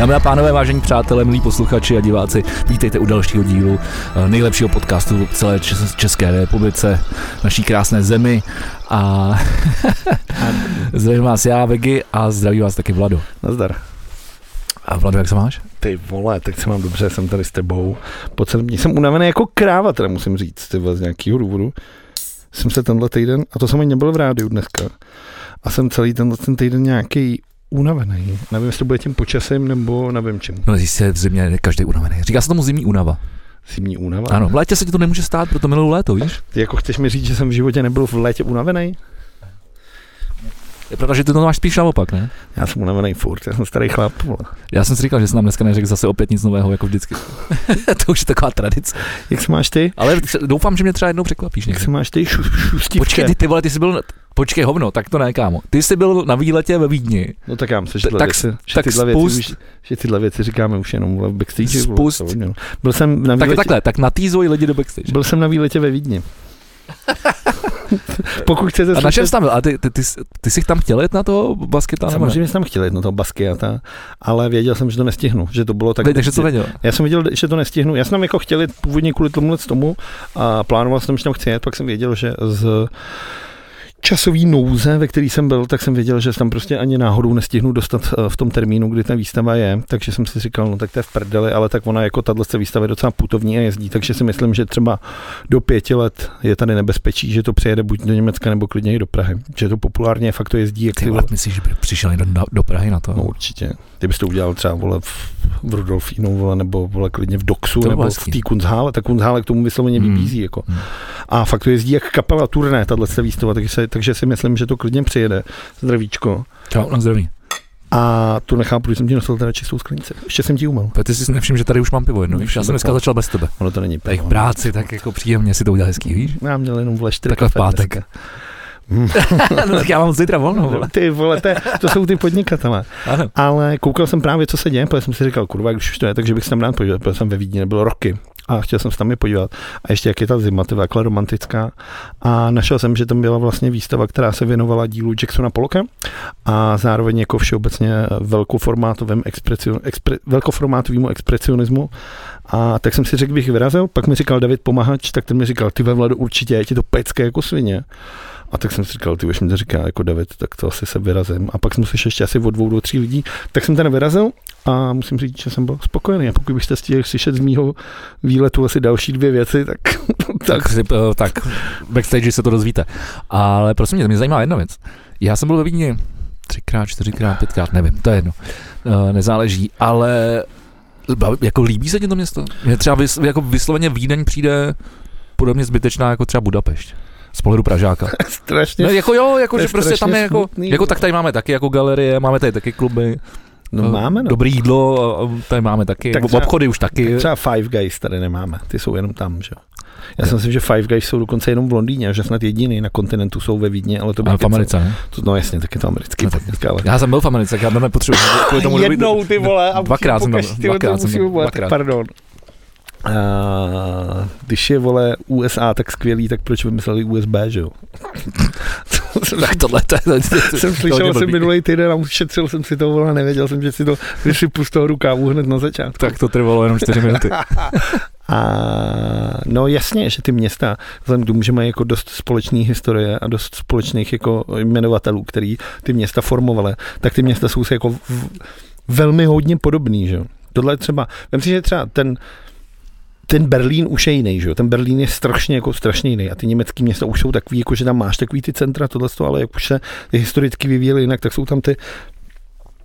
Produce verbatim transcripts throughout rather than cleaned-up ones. Dámy a pánové, vážení přátelé, milí posluchači a diváci, vítejte u dalšího dílu nejlepšího podcastu v celé České republice, naší krásné zemi. A zdravím vás já, Vegy, a zdraví vás taky Vlado. Nazdar. A Vlado, jak se máš? Ty vole, tak se mám dobře, jsem tady s tebou. Po celém dní jsem unavený jako kráva, teda musím říct, ty vole, z nějakého důvodu. Jsem se tenhle týden, a to jsem ani nebyl v rádiu dneska, a jsem celý tenhle ten týden nějaký unavený. Nevím, jestli to bude tím počasem, nebo nevím čím. No, jistě v zimě každý unavený. Říká se tomu zimní únava. Zimní únava? Ano, v létě se ti to nemůže stát, proto miluju léto, víš? Ty jako chceš mi říct, že jsem v životě nebyl v létě unavený? Je pravda, že ty to máš spíš naopak, ne? Já jsem unavený furt, já jsem starý chlap. Vole. Já jsem si říkal, že jsi nám dneska neřekl zase opět nic nového, jako vždycky. To už je taková tradice. Jak se máš ty? Ale doufám, že mě třeba jednou překvapíš. Jak se máš ty? Šu, šu, počkej, ty, ty vole, ty jsi byl... Počkej, hovno, tak to ne, kámo. Ty jsi byl na výletě ve Vídni. No tak já myslím, že tyhle, tak, věci, tak že, tyhle spust... věci, že tyhle věci říkáme už jenom v backstage. Spust... Bylo, byl jsem na výletě... Tak takhle, tak natýzuj lidi do backstage. Byl jsem na výletě ve Vídni. Pokud chcete a na čem jsi tam byl? A ty, ty, ty, ty jsi tam chtěl jít na toho basketána? Samozřejmě jsem tam chtěl jít na toho basketána, ale věděl jsem, že to nestihnu, že to bylo tak. Věděl, že to věděl. Já jsem věděl, že to nestihnu. Já jsem jako chtěl jít původně kvůli tomu tomu a plánoval jsem, že tam chci jít, pak jsem věděl, že z časový nouze, ve který jsem byl, tak jsem věděl, že tam prostě ani náhodou nestihnu dostat v tom termínu, kdy ta výstava je, takže jsem si říkal, no tak to je v prdeli, ale tak ona jako tato výstava je docela putovní a jezdí, takže si myslím, že třeba do pěti let je tady nebezpečí, že to přijede buď do Německa nebo klidně i do Prahy, že to populárně fakt to jezdí. Jak ty vole, myslíš, že by přišel někdo do, do Prahy na to? No určitě. Ty bys to udělal třeba vole v, v Rudolfínu, vole, nebo vole klidně v Doxu, nebo hezký. V té Kunsthalle, tak Kunsthalle k tomu vysloveně hmm. vybízí jako. Hmm. A fakt to jezdí jak kapela turné, tato výstava, takže se takže si myslím, že to klidně přijede. Zdravíčko. Čau, na zdraví. A tu nechápu, protože jsem ti nosil teda čistou sklenici. Ještě jsem ti uměl. Ty jsi si nevšiml, že tady už mám pivo jedno, víš? Já jsem dneska začal bez tebe. Ono to není pivo. Tak práci, tak jako příjemně si to udělal hezký, víš? Já měl jenom vle čtyři kafe. Takhle v pátek. No tak já mám zítra volno. Vole. Ty vole, te, to jsou ty podnikatelé. Ale koukal jsem právě, co se děje, protože jsem si říkal, kurva, když už to je, takže bych se tam rád podíval, protože jsem ve Vídni nebyl roky. A chtěl jsem se tam je podívat. A ještě jak je ta zima, to je takhle romantická. A našel jsem, že tam byla vlastně výstava, která se věnovala dílu Jacksona Pollocka a zároveň jako všeobecně velkoformátovému expresionismu, expre, velkoformátovému expresionismu. A tak jsem si řekl, bych vyrazil, pak mi říkal David Pomahač, tak ten mi říkal, ty ve Vladu určitě, je ti to pecké jako svině. A tak jsem si říkal, ty už mi to říká jako David, tak to asi se vyrazím. A pak jsem slyšel ještě asi od dvou do tří lidí, tak jsem ten vyrazil a musím říct, že jsem byl spokojený. A pokud byste chtěli slyšet z mýho výletu asi další dvě věci, tak... Tak, tak, tak backstage se to dozvíte. Ale prosím mě, mě zajímá jedna věc. Já jsem byl ve Vídni třikrát, čtyřikrát, pětkrát, nevím, to je jedno. Nezáleží, ale jako líbí se ti to město? Mně třeba vys, jako vysloveně Vídeň přijde podobně zbytečná jako třeba Budapešť. Z pohledu Pražáka. Strašně. No jako jo, jako že prostě tam je jako, jako tak tady máme taky jako galerie, máme tady taky kluby. No, no máme, no. Dobrý jídlo, tady máme taky, tak třeba, obchody už taky. Tak třeba Five Guys tady nemáme, ty jsou jenom tam, že jo. Já si myslím, že Five Guys jsou dokonce jenom v Londýně, a že snad jediný na kontinentu jsou ve Vídni, ale to by v Americe, ne? To, no jasně, tak je to americký. No, tak, ale... Já jsem byl v Americe, já to nepotřebuji. Tomu jednou doby, ty vole, a dvakrát jsem byl. Dvakrát jsem byl, pardon. A když je, vole, U S A tak skvělý, tak proč vymysleli U S B, že jo? Tak tohle, to je... Jsem slyšel jsem minulej týden a ušetřil jsem si to, vole, nevěděl jsem, že si to vysypu z toho rukávu hned na začátku. Tak to trvalo jenom čtyři minuty. A no jasně, že ty města vzhledem k tomu, že mají jako dost společných historie a dost společných jako jmenovatelů, který ty města formovaly, tak ty města jsou se jako v, velmi hodně podobný, že jo? Tohle třeba, vem si, že třeba ten Ten Berlín už je jiný, že jo? Ten Berlín je strašně jako strašně jiný a ty německý města už jsou takový, jako že tam máš takový ty centra, tohle to, ale jak už se ty historicky vyvíjely jinak, tak jsou tam ty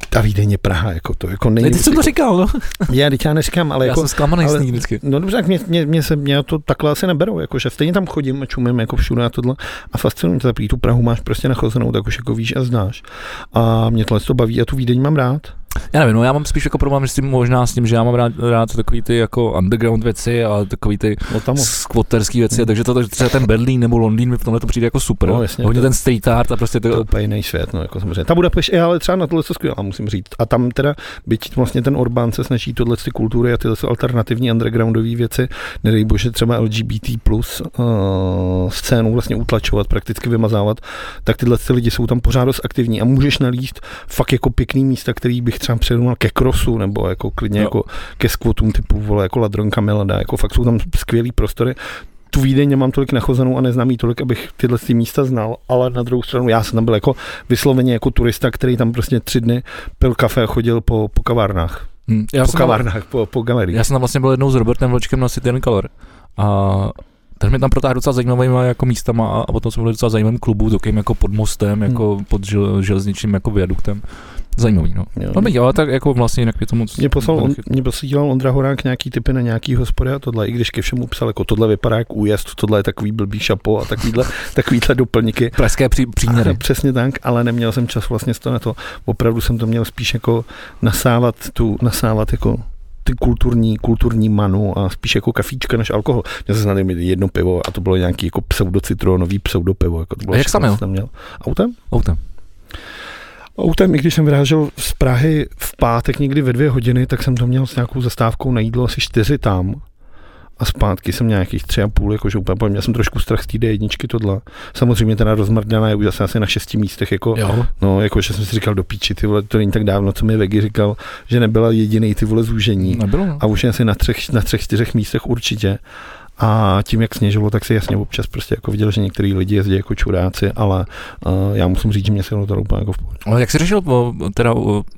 ta Vídeň je Praha, jako to, jako nejde. Ty jsi to říkal, no? Já, teď já neříkám, ale já jako... Já jsem zklamaný z ní vždycky. No dobře, tak mě, mě, mě, se, mě to takhle asi neberou, jako že stejně tam chodím a čumím jako všude a tohle a fascinují to, tu Prahu máš prostě nachozenou, tak už jako víš a znáš. A mě tohle to baví a tu Vídeň mám rád. Já nevím, no já mám spíš jako problém s tím možná s tím, že já mám rád, rád takový ty jako underground věci a takový ty squatterský věci, mm. takže to, to třeba ten Berlín nebo Londýn mi v tomhle to přijde jako super. No, jasně, hodně to, ten street art a prostě to... To úplně jiný svět, no jako samozřejmě. Ta Budapešť je ale třeba na tohle co skvělá, musím říct. A tam teda, byť vlastně ten Orbán se snaží tohle ty kultury a tyhle alternativní undergroundové věci, nedej bože třeba L G B T plus, uh, scénu vlastně utlačovat, prakticky vymazávat, tak tyhle lidi jsou tam pořád dost aktivní a můžeš nalíst fakt jako pěkný místa, který bych třeba přirovnal ke krosu nebo jako klidně no. jako ke skvotům typu vole, jako Ladronka Melada, jako fakt jsou tam skvělý prostory. Tu Vídeň nemám tolik nachozenou a neznám jí tolik, abych tyhle ty místa znal, ale na druhou stranu já jsem tam byl jako vysloveně jako turista, který tam prostě tři dny pil kafe a chodil po, po kavárnách. Hmm, já po jsem kavárnách, tam, po, po galerii. Já jsem tam vlastně byl jednou s Robertem Vločkem na City in Color a ten mě tam protáhl docela zajímavýma jako místama a potom jsme byli docela zajímavým klubu, takovým jako pod mostem, jako hmm. pod žel, železničním jako viaduktem. Zajímavý, no. To bych dělal tak jako vlastně jinak mě to moc... Mě poslal, on, mě dělal Ondra Horák nějaký typy na nějaký hospody a tohle, i když ke všemu psal, jako tohle vypadá jak újezd, tohle je takový blbý šapo a takovýhle, takovýhle doplňky. Pražské pří, příměry. Aha, přesně tak, ale neměl jsem čas vlastně z toho na to. Opravdu jsem to měl spíš jako nasávat tu, nasávat jako... ty kulturní, kulturní manu a spíš jako kafíčka než alkohol. Měl jsem snad jedno pivo a to bylo nějaký jako pseudocitrónový pseudopivo. Jako to bylo a jak všechno, jsem měl? Autem? Autem. Autem, i když jsem vyrážel z Prahy v pátek někdy ve dvě hodiny, tak jsem to měl s nějakou zastávkou na jídlo asi čtyři tam a zpátky jsem nějakých tři a půl, jakože úplně měl jsem trošku strach z té D jedničky tohle. Samozřejmě teda rozmrdaná je už asi, asi na šesti místech, jako, no, jakože jsem si říkal do píči, ty vole, to není tak dávno, co mi Vegi říkal, že nebyla jedinej ty vole zúžení. Nebylo, no. A už asi na třech, na třech, čtyřech místech určitě. A tím, jak sněžilo, tak si jasně občas prostě jako viděl, že některý lidi jezdí jako čuráci, ale uh, já musím říct, že mě se to úplně jako v pohodě. Ale jak jsi řešil teda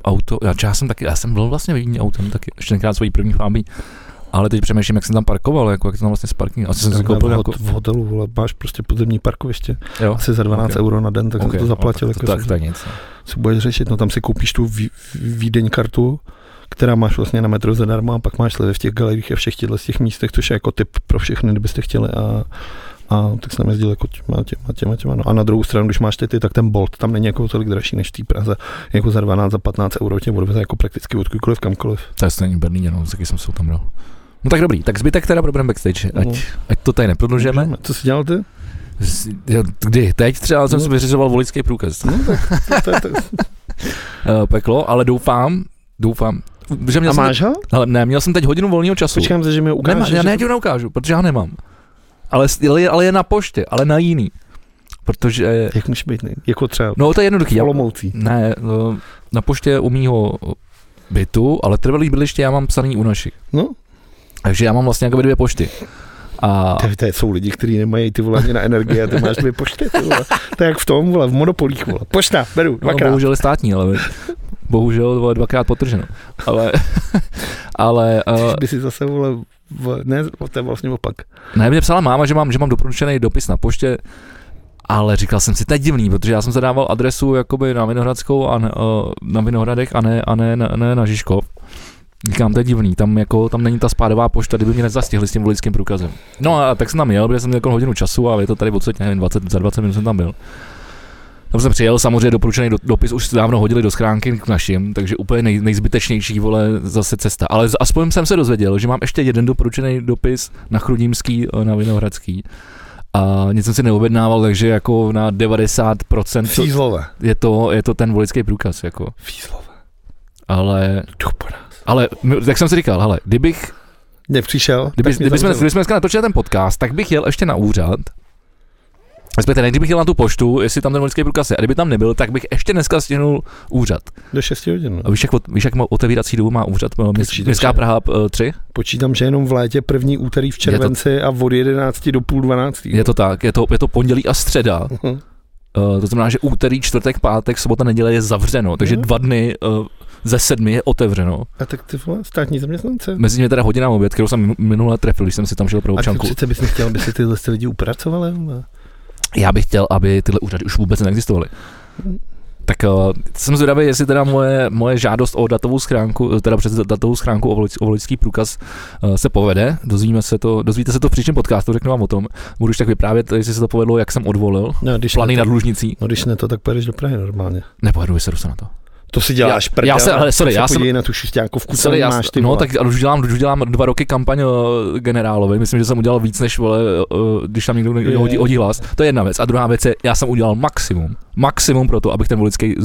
auto, já, já jsem taky, já jsem byl vlastně výdně autem taky, ještě tenkrát svojí první fábí. Ale teď přemýšlím, jak jsem tam parkoval, jako, jak to tam vlastně sparking. Asi jsem si koupil jako... V hotelu, vole, máš prostě podzemní parkoviště, jo? Asi za dvanáct okay. euro na den, tak okay. jsem to zaplatil. No, tak to, jako tak, to, tak to nic. Co budeš řešit, no tam si koupíš tu vý, Vídeň kartu, která máš vlastně na metro zadarmo a pak máš slevy v těch galeriích a všech těchto z těch místech, což je jako tip pro všechny, kdybyste chtěli a... A tak jsem jezdil jako těma, těma, těma, těma, no. A na druhou stranu, když máš ty, tak ten Bolt tam není jako tolik dražší než v té Praze. Jako za dvanáct, za patnáct euro tě odveze jako prakticky odkudkoliv, kamkoliv. To je stejně v Berlíně, no, taky jsem se tam dal. No tak dobrý, tak zbytek teda probereme backstage, ať, no. ať to tady neprodlužujeme. Můžeme. Co jsi dělal ty? Kdy? Teď třeba jsem no. si vyřizoval voličský průkaz. No, tak, to, to, to. Peklo, ale doufám, doufám. Že měl a máš ho? Ale ne, měl jsem teď hodinu volného času. Počkám se, že mi ho ukážeš. Já ne, ti ho neukážu, protože já nemám. Ale, ale je na poště, ale na jiný, protože... Jak může být, ne? Jako třeba... No to je jednoduchý. Olomoucí. Ne, no, na poště u mýho bytu, ale trvalý bydliště já mám psaný u našich. No. Takže já mám vlastně jakoby dvě pošty. A... To, to jsou lidi, kteří nemají ty vole na energie a ty máš dvě pošty, ty vole. To je jak v tom, vole, v monopolích, vole. Pošta, beru, dvakrát. No, bohužel je státní, ale... Bohužel, vole, dvakrát potrženo. Ale... ale uh... by si zase, vole... V, ne, to je vlastně opak. Ne, mě psala máma, že mám, že mám doporučený dopis na poště, ale říkal jsem si, to je divný, protože já jsem zadával adresu jakoby na Vinohradskou a ne, na Vinohradech a ne, a ne, ne, ne na Žižkov. Říkám, to je divný, tam, jako, tam není ta spádová pošta, kdyby mě nezastihli s tím voličským průkazem. No a tak jsem tam jel, protože jsem měl jako hodinu času a je to tady odsud, nevím, dvacet, za dvacet minut jsem tam byl. Tam jsem přijel, samozřejmě doporučený do, dopis už dávno hodili do schránky k našim, takže úplně nej, nejzbytečnější, vole, zase cesta. Ale aspoň jsem se dozvěděl, že mám ještě jeden doporučený dopis na Chrudímský, na Vinohradský. A nic jsem si neobjednával, takže jako na devadesát procent je to, je to ten voličský průkaz. Jako. Fízlové. Ale, ale, jak jsem si říkal, hele, kdybych... Nepřišel. Kdyby, kdyby jsme, kdyby jsme dneska natočili ten podcast, tak bych jel ještě na úřad. Respektive, ne, kdybych jel na tu poštu, jestli tam ten voličský průkaz je, a kdyby tam nebyl, tak bych ještě dneska stihnul úřad. Do šesti hodin. A víš, jak, víš, jak otevírací dobu má úřad? Měst, městská Praha tři? Počítám, že jenom v létě první úterý v červenci to, a od jedenácti do půl dvanácti. Je to tak, je to, je to pondělí a středa. Uh-huh. Uh, to znamená, že úterý, čtvrtek, pátek, sobota, neděle je zavřeno, takže uh-huh. dva dny... Uh, ze sedmi je otevřeno. A tak ty vole, státní zaměstnance. Mezi nimi teda hodina oběd, kterou jsem minule trefil, když jsem si tam šel pro občanku. A ty přece bys nechtěl, aby se tyhle lidi upracovali? Ale... Já bych chtěl, aby tyhle úřady už vůbec neexistovaly. Hmm. Tak uh, jsem zvědavý, jestli teda moje, moje žádost o datovou schránku, teda přes datovou schránku o, o voličský průkaz uh, se povede. Dozvíme se to, dozvíte se to v příštím podcastu, řeknu vám o tom. Budu už tak vyprávět, jestli se to povedlo, jak jsem odvolil. No, plany nad dlužnicí. No když ne to, tak pojedeš do Prahy normálně. Nepojedu, vyseru se na to. To si děláš prdel. Já se, ale sorry, se já jsem na tu šestákovku, co máš ty. No vole. Tak už dělám, už dělám dva roky kampaň uh, generálovi. Myslím, že jsem udělal víc než vole, uh, když tam někdo, někdo hodí, hodí hlas. To je jedna věc. A druhá věc je, já jsem udělal maximum. Maximum pro to, abych ten voličský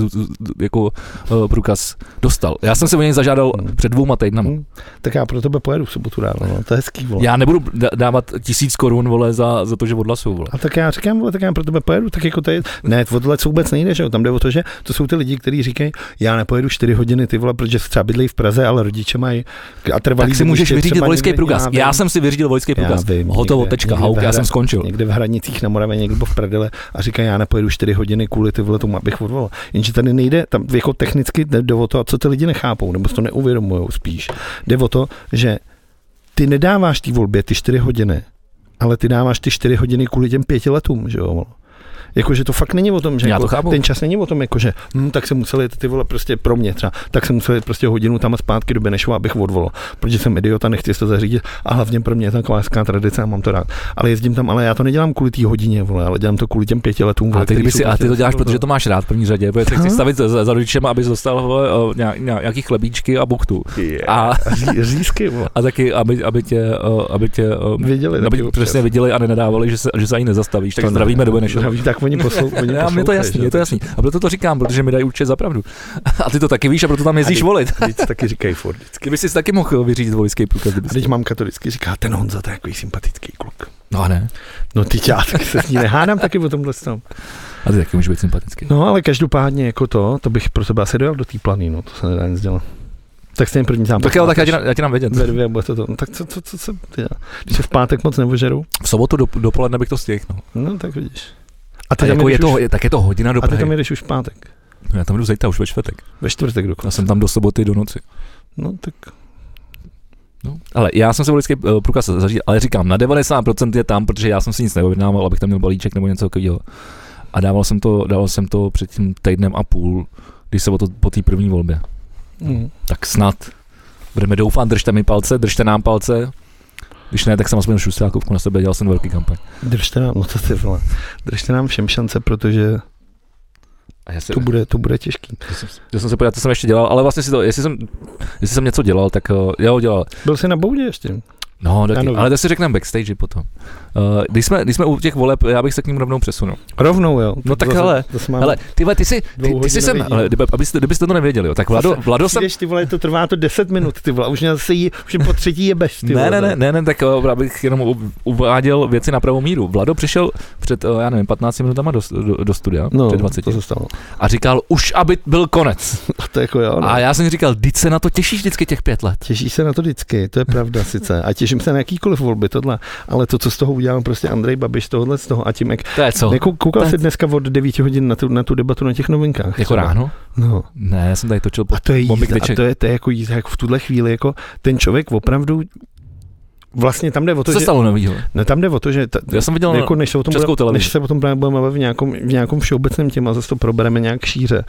jako uh, průkaz dostal. Já jsem si o něj zažádal hmm. před dvouma týdnama. Hmm. Tak já pro tebe pojedu v sobotu dávno, no. To je hezký, vole. Já nebudu dávat tisíc korun, vole, za, za to, že odhlasuju, vole. A tak já říkám, vole, tak já pro tebe pojedu, tak jako to je... Ne, odhlasovat vůbec nejde, že jo. Tam jde o to, že to jsou ty lidi, kteří říkají, já nepojedu čtyři hodiny, ty vole, protože třeba bydlí v Praze, ale rodiče mají a trvalý. Tak si můžeš vyřídit voličský průkaz. Já, vím, já jsem si vyřídil voličský průkaz. Vím, hotovo, někde, tečka, hauk, já jsem skončil. Někde v Hranicích na Moravě, někde v Prdele a říká, já nepojedu čtyři hodiny kvůli ty vole tomu, abych odvolal. Jenže tady nejde, tam jako technicky jde o to, co ty lidi nechápou, nebo to neuvědomují spíš. Jde o to, že ty nedáváš té volbě ty čtyři hodiny, ale ty dáváš ty čtyři hodiny kvůli těm pěti letům, že jo? Jakože to fakt není o tom, že jako, to ten čas není o tom, jakože hm, tak se museli ty vole prostě pro mě třeba, tak se museli prostě hodinu tam a zpátky do Benešova, abych odvolal, protože jsem idiota, nechci to zařídit a hlavně pro mě je tam klasická tradice a mám to rád. Ale jezdím tam, ale já to nedělám kvůli té hodině, vole, ale dělám to kvůli těm pěti letům. A ty, kdyby si, a ty to děláš, protože to máš rád v první řadě, protože chceš stavit za, za rodičem, abys dostal vole, nějak, nějaký chlebíčky a buchtu. Yeah. A řízky, vole. A taky, aby, aby tě, aby tě viděli, aby tě přesně viděli a nenadávali, že se, že se ani nezastavíš, tak zdravíme do Benešova. Oni poslou, oni já, mě to jasný, je to jasný. A proto to říkám, protože mi dají určitě za pravdu. A ty to taky víš, a proto tam jezdíš volit. Teď taky říkají furt. Kdyby jsi taky mohl vyřídit voličský průkaz. A teď mám katolicky říká, ten Honza, to je takový sympatický kluk. No a ne. No ty já taky se s ní nehádám taky o tomhle stavu. A ty taky můžeš být sympatický. No ale každopádně jako to, to bych pro sebe asi dojel do té planí, no to se nedá nic dělat. Tak s tím první zápas. Tak jo, tak já ti, já ti nám vědět. Dvě, bude to, to. Tak co, co, co, co když se v pátek moc nevožeru. V sobotu do, dopoledne bych to stihl. No. no tak vidíš. A teď jako je to, už, tak je to hodina do Prahy. A ty tam jdeš už v pátek. No, já tam jdu zítra už ve čtvrtek. Ve čtvrtek dokonce. Já jsem tam do soboty do noci. No tak... No. Ale já jsem se voličský průkaz zařídil, ale říkám, na devadesát procent je tam, protože já jsem si nic neobjednával, abych tam měl balíček nebo něco takového. A dával jsem to, dával jsem to před tím týdnem a půl, když se o to po té první volbě. Mm. Tak snad. Budeme doufat, držte mi palce, držte nám palce. Když ne, tak jsem aspoň šustákovku na sebe, dělal jsem velký kampaň. Držte nám, no to ty vole, držte nám všem šance, protože a já se, to, bude, to bude těžký. Já jsem, já jsem se podíval, co jsem ještě dělal, ale vlastně si to, jestli jsem, jestli jsem něco dělal, tak uh, já ho dělal. Byl jsi na boudě ještě? No, taky, ale to si řekneme backstage potom. Uh, když, jsme, když jsme u těch voleb, já bych se k ním rovnou přesunul. Rovnou, jo. No tak hele, hele tyhle, ty si, ty, ty si sem, ale, abyste, kdybyste to nevěděli, jo, tak Vlado, Vlado jsem... Přijdeš, ty vole, to trvá to deset minut, ty vole, už mě zase jí, už po třetí jebeš, ty vole. Ne, ne, ne, ne, tak uh, abych jenom uváděl věci na pravou míru. Vlado přišel před, uh, já nevím, patnácti minutama do, do, do studia, no, před dvaceti. To zůstalo. A říkal, už aby byl konec. A to jako jo, no. A já jsem říkal, vždyť se na to těšíš vždycky těch pět let. Těšíš se na to vždycky, to je pravda sice. A těším se na jakýkoliv volby, tohle, ale to, co z toho udělal prostě Andrej Babiš, tohle z toho a tím, jak... To je co? Koukal jsi dneska od devíti hodin na tu, na tu debatu na těch novinkách? Jako co? Ráno? No. Ne, já jsem tady točil... Po, a to je jízda, a to je, to je jako jízda, jako v tuhle chvíli, jako ten člověk opravdu... Vlastně tam jde o to, co že... Co se stalo novýho? No tam jde o to, že... Ta, já jsem viděl jako, než, bude, než se o tom právě budeme bavit v nějakom, v nějakom všeobecném těm a zase to probereme nějak šíře,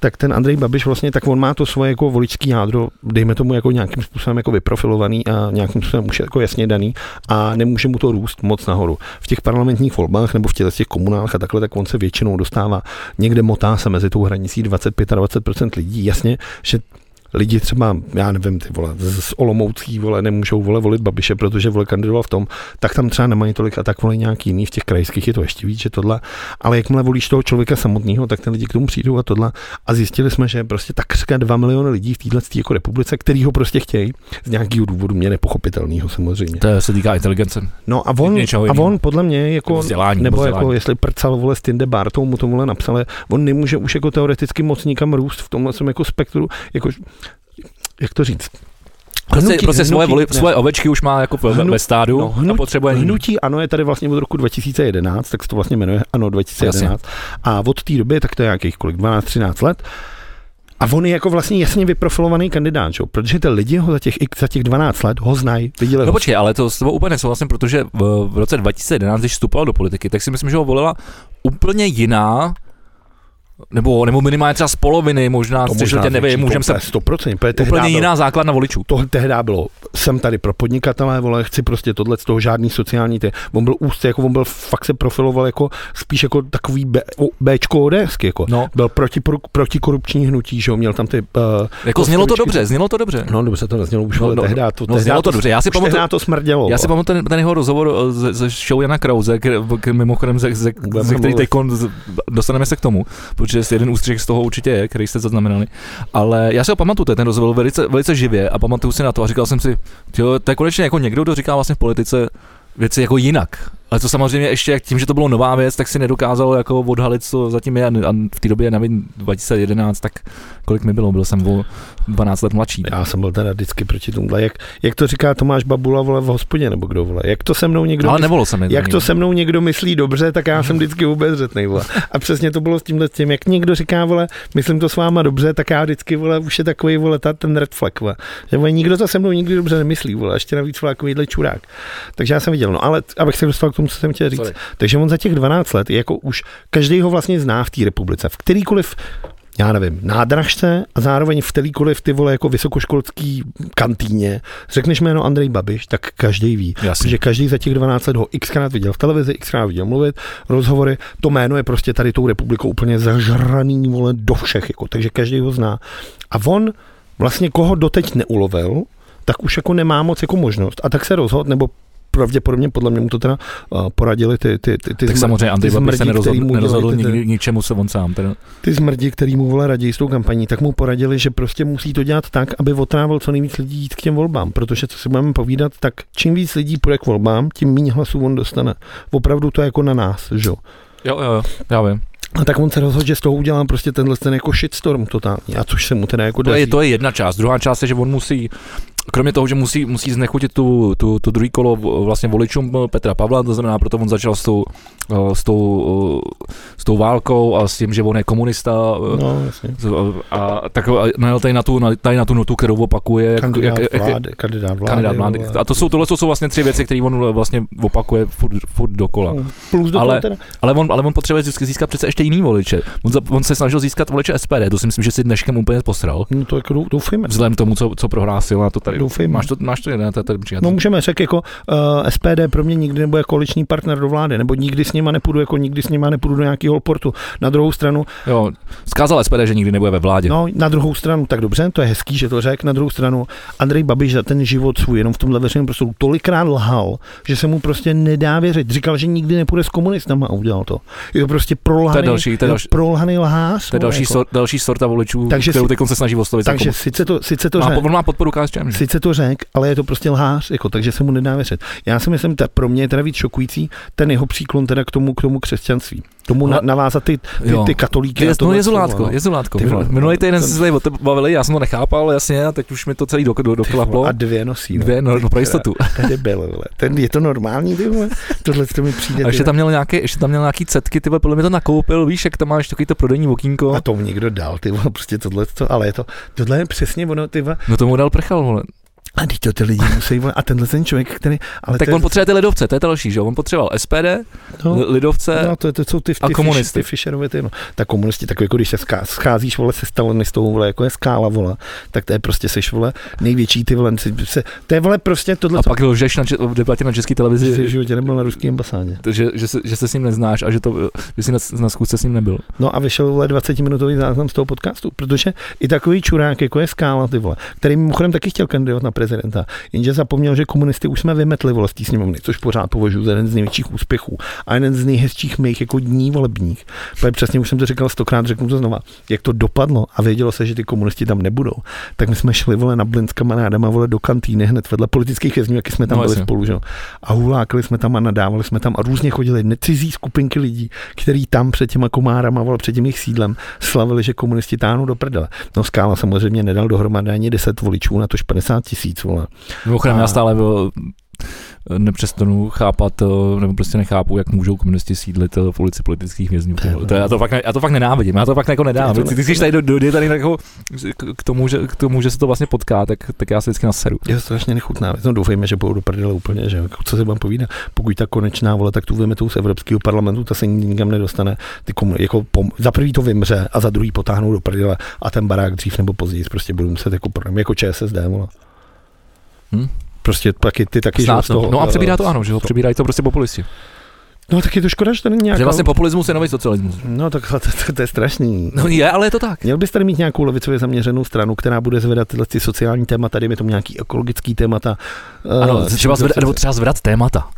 tak ten Andrej Babiš vlastně, tak on má to svoje jako voličský jádro, dejme tomu jako nějakým způsobem jako vyprofilovaný a nějakým způsobem už jako jasně daný a nemůže mu to růst moc nahoru. V těch parlamentních volbách nebo v těch, těch komunálech a takhle, tak on se většinou dostává, někde motá se mezi tou hranicí dvacet až dvacet pět procent lidí, jasně, že lidi třeba, já nevím, ty vole, z Olomoucí, vole, nemůžou, vole, volit Babiše, protože, vole, kandidoval v tom, tak tam třeba nemají tolik a tak, vole, nějaký jiný, v těch krajských je to ještě víc, že tohle, ale jakmile volíš toho člověka samotného, tak ten lidi k tomu přijdou a tohle a zjistili jsme, že prostě takřka dva miliony lidí v této jako republice, který ho prostě chtějí, z nějakého důvodu mě nepochopitelného samozřejmě. To se týká inteligence. No a on, a on podle mě, jako, vzdělání, nebo vzdělání. Jako, jestli prcal, vole, s Tinde Bartou, mu to, vole, napsal, on nemůže už jako teoreticky moc nikam růst v tomhle jako spektru, jako, jak to říct? Hnutí, prostě prostě hnutí, svoje, voli, svoje ovečky už má jako ve, ve stádu no, hnutí, a potřebuje... Hnutí ANO je tady vlastně od roku dva tisíce jedenáct, tak se to vlastně jmenuje ANO dva tisíce jedenáct. A od té doby, tak to je nějakých kolik, dvanáct třináct let. A on je jako vlastně jasně vyprofilovaný kandidát, že? Protože ty lidi ho za těch, za těch dvanáct let ho znají, viděli ho. No počkej, ale to s tebou úplně souhlasím, protože v, v roce dva tisíce jedenáct, když vstupoval do politiky, tak si myslím, že ho volila úplně jiná Nebo, nebo minimálně třeba z poloviny, možná, možná nevím, můžeme se... sto procent, to je úplně jiná základna voličů. To tehdy bylo, jsem tady pro podnikatelé, vole, chci prostě tohle, z toho žádný sociální, ty, on byl úzce, jako on byl, fakt se profiloval jako, spíš jako takový B, Bčko ODSky, jako, no. Byl proti, protikorupční hnutí, že jo, měl tam ty... Uh, jako znělo to dobře, znělo to dobře. No dobře, to neznělo už, ale no, tehdy to, no, tehdy to, dobře. Já si pamatuju, tehdy to smrdělo. Já si pamatuju ten jeho rozhovor ze show Jana Krause, mimochodem, ze který teď dostaneme se k tomu, že jeden ústřih z toho určitě je, který jste zaznamenali. Ale já si ho pamatuju, ten rozhovor velice, velice živě a pamatuju si na to a říkal jsem si, to je konečně jako někdo, kdo říká vlastně v politice věci jako jinak. Ale to samozřejmě ještě tím, že to bylo nová věc, tak si nedokázalo jako odhalit, co zatím je, a v té době, nevím, dva tisíce jedenáct, tak kolik mi bylo, byl jsem o dvanáct let mladší. Já jsem byl teda vždycky proti tomu, jak, jak to říká Tomáš Babula, vole, v hospodě, nebo kdo, vole, jak to se mnou někdo, ale nebolo mysl... jak to se mnou někdo myslí dobře, tak já jsem vždycky obezřetnej, vole. A přesně to bylo s tímhle, tím, jak někdo říká, vole, myslím to s váma dobře, tak já vždycky, vole, už je takový, vole, ta, ten red flag, vole. Že, vole, nikdo to se mnou nikdy dobře nemyslí, vole, ještě navíc, vole, takovýhle čurák. Takže já jsem viděl, no, ale abych se dostal k tomu, co jsem chtěl říct. Sorry. Takže on za těch dvanáct let, jako už každý ho vlastně zná v té republice, v kterýkoliv, já nevím, nádražce a zároveň v kterýkoliv, ty vole, jako vysokoškolský kantýně. Řekneš jméno Andrej Babiš, tak každý ví. Jasně. Protože každý za těch dvanáct let ho xkrát viděl v televizi, xkrát viděl mluvit, rozhovory. To jméno je prostě tady tou republikou úplně zažraný, vole, do všech, jako, takže každý ho zná. A on vlastně koho doteď neulovil, tak už jako nemá moc jako možnost. A tak se rozhodl, nebo pravděpodobně, podle mě mu to teda uh, poradili ty ty ty, ty tak zmr- samozřejmě Andrej Babiš se nerozhodl, nerozhodl dělali, ty, ty, ničemu se on sám. Teda. Ty zmrdi, který mu vole raději s tou kampaní, tak mu poradili, že prostě musí to dělat tak, aby otrávil co nejvíc lidí jít k těm volbám, protože co si budeme povídat, tak čím víc lidí půjde k volbám, tím méně hlasů on dostane. Opravdu to je jako na nás, že jo? Jo, jo, já vím. A tak on se rozhodl, že z toho udělám prostě tenhle ten jako shitstorm totální, a což se mu teda jako to daří. Je, to je jedna část, druhá část je, že on musí, kromě toho, že musí, musí znechutit tu, tu, tu druhý kolo vlastně voličům Petra Pavla, to znamená, proto on začal s tou, s tou, s tou válkou a s tím, že on je komunista. No, jasně. A tak najel tady na tu, tady na tu notu, kterou opakuje. Kandidát jak, jak, vlády. Kandidát vlády, kandidát vlády. A to jsou, tohle jsou vlastně tři věci, které on vlastně opakuje furt, furt dokola. Plus do ale, ale, on, ale on potřebuje získat přece ještě jiný voliče. On, za, on se snažil získat voliče S P D, to si myslím, že si dneškem úplně posral. No to jako doufujeme. Vzhledem tomu, co, co prohlásil na to tady. Doufejme. Máš to, máš to jeden, tady přijat. No můžeme řek, jako uh, S P D pro mě nikdy nebude koaliční partner do vlády, nebo nikdy s nima nepůjdu, jako nikdy s nima nepůjdu do nějakého holportu. Na druhou stranu... Jo, zkázal S P D, že nikdy nebude ve vládě. No, na druhou stranu, tak dobře, to je hezký, že to řek, na druhou stranu Andrej Babiš za ten život svůj, jenom v tomhle veřejném prostoru, tolikrát lhal, že se mu prostě nedá věřit. Říkal, že nikdy nepůjde s komunistama a udělal to. Je to prostě prolhaný, to je další, to je další, prolhaný lhář. To je další, jako. sort, další sorta voličů, takže kterou teď se snaží oslovit. Takže sice to, sice to má, řek, on má podporu KSČM. Sice to řek, ale je to prostě lhář, jako, takže se mu nedá věřit. Já si myslím, ta pro mě je teda víc šokující ten jeho příklon teda k tomu, k tomu křesťanství. Tomu na, navázat ty, ty, ty katolíky. Je, no jezulátko, no. jezulátko. Minulý týden se tady o tebe bavili, já jsem to nechápal, jasně, a teď už mi to celý do, do, doklaplo. A dvě nosí. No. Dvě, no, no pro jistotu. Tady byl, ten, je to normální, ty vole? Tohle to mi přijde. A ještě tam měl nějaké, ještě tam měl nějaký cetky, ty vole, podle mě to nakoupil, víš, jak tam máš takový to prodejní okýnko. A tomu někdo dal, ty vole, prostě tohle, ale je to, tohle je přesně ono, ty vole. No tomu dal prchal, vole. A teď to ty lidi musí volat. A tenhle ten člověk, který... Ale tak on je... potřebuje ty lidovce, to je další, že jo? On potřeboval S P D, no, lidovce no, to, to jsou ty, a ty komunisty. Fiš, ty Fischerovi, ty, no. Tak komunisti, tak jako když se scházíš, vole, se stalinistou, vole, jako je Skála, vole, tak to je prostě, seš, vole, největší, ty vole, se, to je, vole, prostě tohle... A co... pak lžeš na, v debatě na České televizi. Že v životě nebyl na ruské ambasádě. Že, že, se, že se s ním neznáš a že, to, že jsi na, na schůzce s ním nebyl. No a vyšel, vole, dvacetiminutový záznam z toho podcastu, protože i takový čurák, jako je Skála, ty vole, který mimochodem taky chtěl kandidovat na prezidenta, jenže zapomněl, že komunisty už jsme vymetli, vole, z té sněmovny, což pořád považuji za jeden z největších úspěchů a jeden z nejhezčích mých jako dní volebních. Protože přesně už jsem to říkal stokrát, řeknu to znova. Jak to dopadlo a vědělo se, že ty komunisti tam nebudou, tak my jsme šli, vole, na blin s kamarádama, vole, do kantýny hned vedle politických vězňů, jaký jsme tam no byli jasný. Spolu, že? A hulákli jsme tam a nadávali jsme tam a různě chodili necizí skupinky lidí, kteří tam před těma komárama, vole, před tím jejich sídlem slavili, že komunisti táhnou do prdele. No Skála samozřejmě nedal dohromady ani deset voličů, na tož padesát tisíc, vole. Mimochodem, já stále nepřestanu chápat, nebo prostě nechápu, jak můžou komunisti sídlit v ulici politických vězňů. To, já, to fakt, já to fakt nenávidím, já to fakt jako nedávidím. Ty, když tady dojde tady jako k tomu, že, k tomu, že se to vlastně potká, tak, tak já se vždycky naseru. Je to strašně nechutná věc, no doufejme, že budou do prdele úplně, že co se vám povídá, pokud ta konečná, vole, tak tu vymetou z Evropského parlamentu, ta se nikam nedostane, ty komun, jako pom, za prvý to vymře a za druhý potáhnou do prdele a ten barák dřív nebo později prostě budou muset jako, jako Č S S D, vole. Hmm? Prostě taky, ty taky, Znát, že no. Toho, no a přebírá to ano, že ho přebírají to prostě populisti. No tak je to škoda, že to není nějaká... Že vlastně populismus je nový socialismus. No tak to, to, to je strašný. No je, ale je to tak. Měl bys tady mít nějakou levicově zaměřenou stranu, která bude zvedat tyhle ty sociální témata, tady je to nějaký ekologický témata. Ano, uh, třeba, zved, nebo třeba zvedat témata.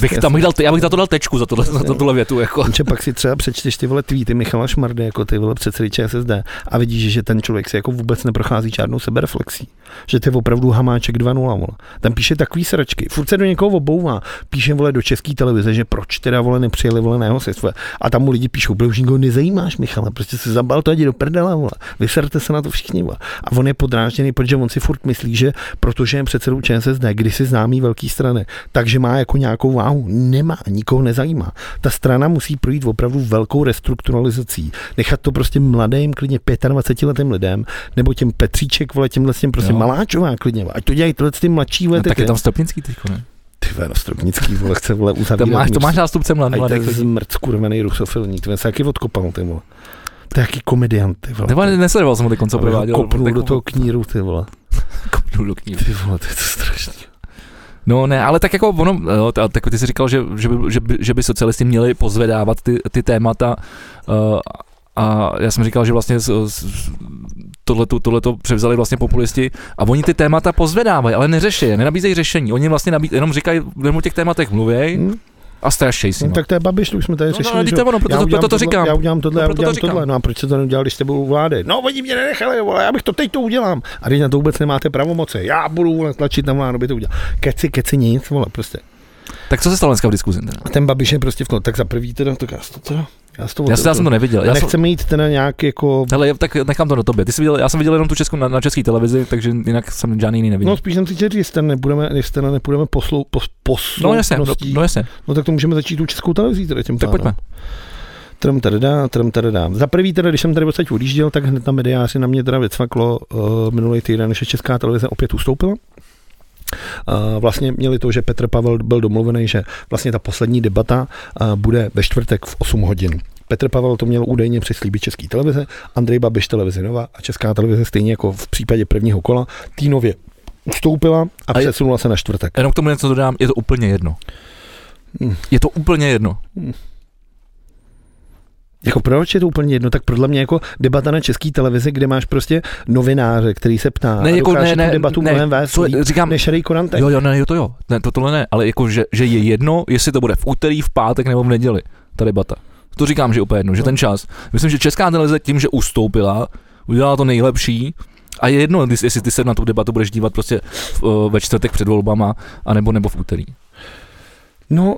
Bych tam dal, já bych na to dal tečku za tohle, za tohle větu. Jako. Pak si třeba přečteš ty vole tweety Michala Šmardy, jako ty vole předsedy ČSSD a vidíš, že ten člověk si jako vůbec neprochází žádnou sebereflexí. Že to je opravdu Hamáček dva nula. Vole. Tam píše takový sračky. Furt se do někoho obouvá. Píše vole do České televize, že proč teda vole nepřijeli vole na jeho sestvu. A tam mu lidi píšou, protože už nikdo nezajímáš, Michale, prostě se zabal to jdi do prdela, vole. Vyserte se na to všichni. Vole. A on je podrážděný, protože on si furt myslí, že protože je předsedou ČSSD, kdysi známý velký strany, takže má jako nějakou váhu. Nemá, nikoho nezajímá. Ta strana musí projít opravdu velkou restrukturalizací. Nechat to prostě mladým, klidně dvacetiletým lidem, nebo těm Petříček, vole, těmhle těm prostě Maláčová klidně. Ať to dělají tyhle ty mladší vole. No, tak je tam Stropnický teďko, ne? Ty veno, Stropnický vole, chce vole uzavírat. To máš, to máš nástupce mladý. Ať tak zmrt skurvený rusofilní, ty ven se taky odkopal, ty vole. To je jaký komediant, ty vole. Nebo nesledoval jsem ho teďko, co prováděl. Kopnul do toho kníru, ty vole. Kopnul do kníru. Ty vole, to je to strašný. No ne, ale tak jako ono, no, tak ty jsi říkal, že, že, by, že, by, že by socialisti měli pozvedávat ty, ty témata uh, a já jsem říkal, že vlastně tohleto, tohleto převzali vlastně populisti a oni ty témata pozvedávají, ale neřeší je, nenabízejí řešení, oni vlastně nabí, jenom říkají, jenom o těch tématech mluvěj. Hmm. A strašej si. No, tak to je Babiš, to už jsme tady no, řešili, no, že jo. No, proto, já proto to říkám. Já udělám tohle, no, já udělám to tohle. No a proč se to neudělali, když jste budou vlády? No oni mě nenechali, vole, já bych to teď to udělám. A teď na to vůbec nemáte pravomoce. Já budu vole, tlačit na vládu, by to udělal. Keci, keci, nic, vole, prostě. Tak co se stalo dneska v diskuzi? A ten Babiš je prostě v tom, tak za prvý teda, tak já to teda... Já, toho, já, to, já jsem to neviděl. Já nechceme jít teda nějak jako... Hele, tak nechám to do tobě. Ty jsi viděl, já jsem viděl jenom tu Českou na, na České televizi, takže jinak jsem žádný jiný neviděl. No spíš jsem si říct, jestli nebudeme, jestli nebudeme poslou, pos, posloutností. No jasně, no, no jasně. No tak to můžeme začít tu Českou televizí teda těm tak pánám. Pojďme. Tram tadadá, tram tadadá. Za prvý teda, když jsem tady odsaď odjížděl, tak hned na mediáři na mě teda vycvaklo uh, minulý týden, že Česká televize opět ustoupila. Uh, vlastně měli to, že Petr Pavel byl domluvený, že vlastně ta poslední debata uh, bude ve čtvrtek v osm hodin. Petr Pavel to měl údajně přislíbit České televize, Andrej Babiš televizi Nova a Česká televize stejně jako v případě prvního kola týnově ustoupila a přesunula se na čtvrtek. Jenom k tomu něco dodám, je to úplně jedno. Hmm. Je to úplně jedno. Hmm. Jako proč je to úplně jedno? Tak podle mě jako debata na České televizi, kde máš prostě novináře, který se ptá ne, a jako, dokáže ne, tu debatu ne, mnohem vést než Ray Konante. Jo, jo, ne, jo, to jo, ne, to, tohle ne, ale jako, že, že je jedno, jestli to bude v úterý, v pátek nebo v neděli, ta debata. To říkám, že je úplně jedno, no. Že ten čas. Myslím, že Česká televize tím, že ustoupila, udělala to nejlepší a je jedno, jestli ty se na tu debatu budeš dívat prostě v, ve čtvrtek před volbama anebo nebo v úterý. No...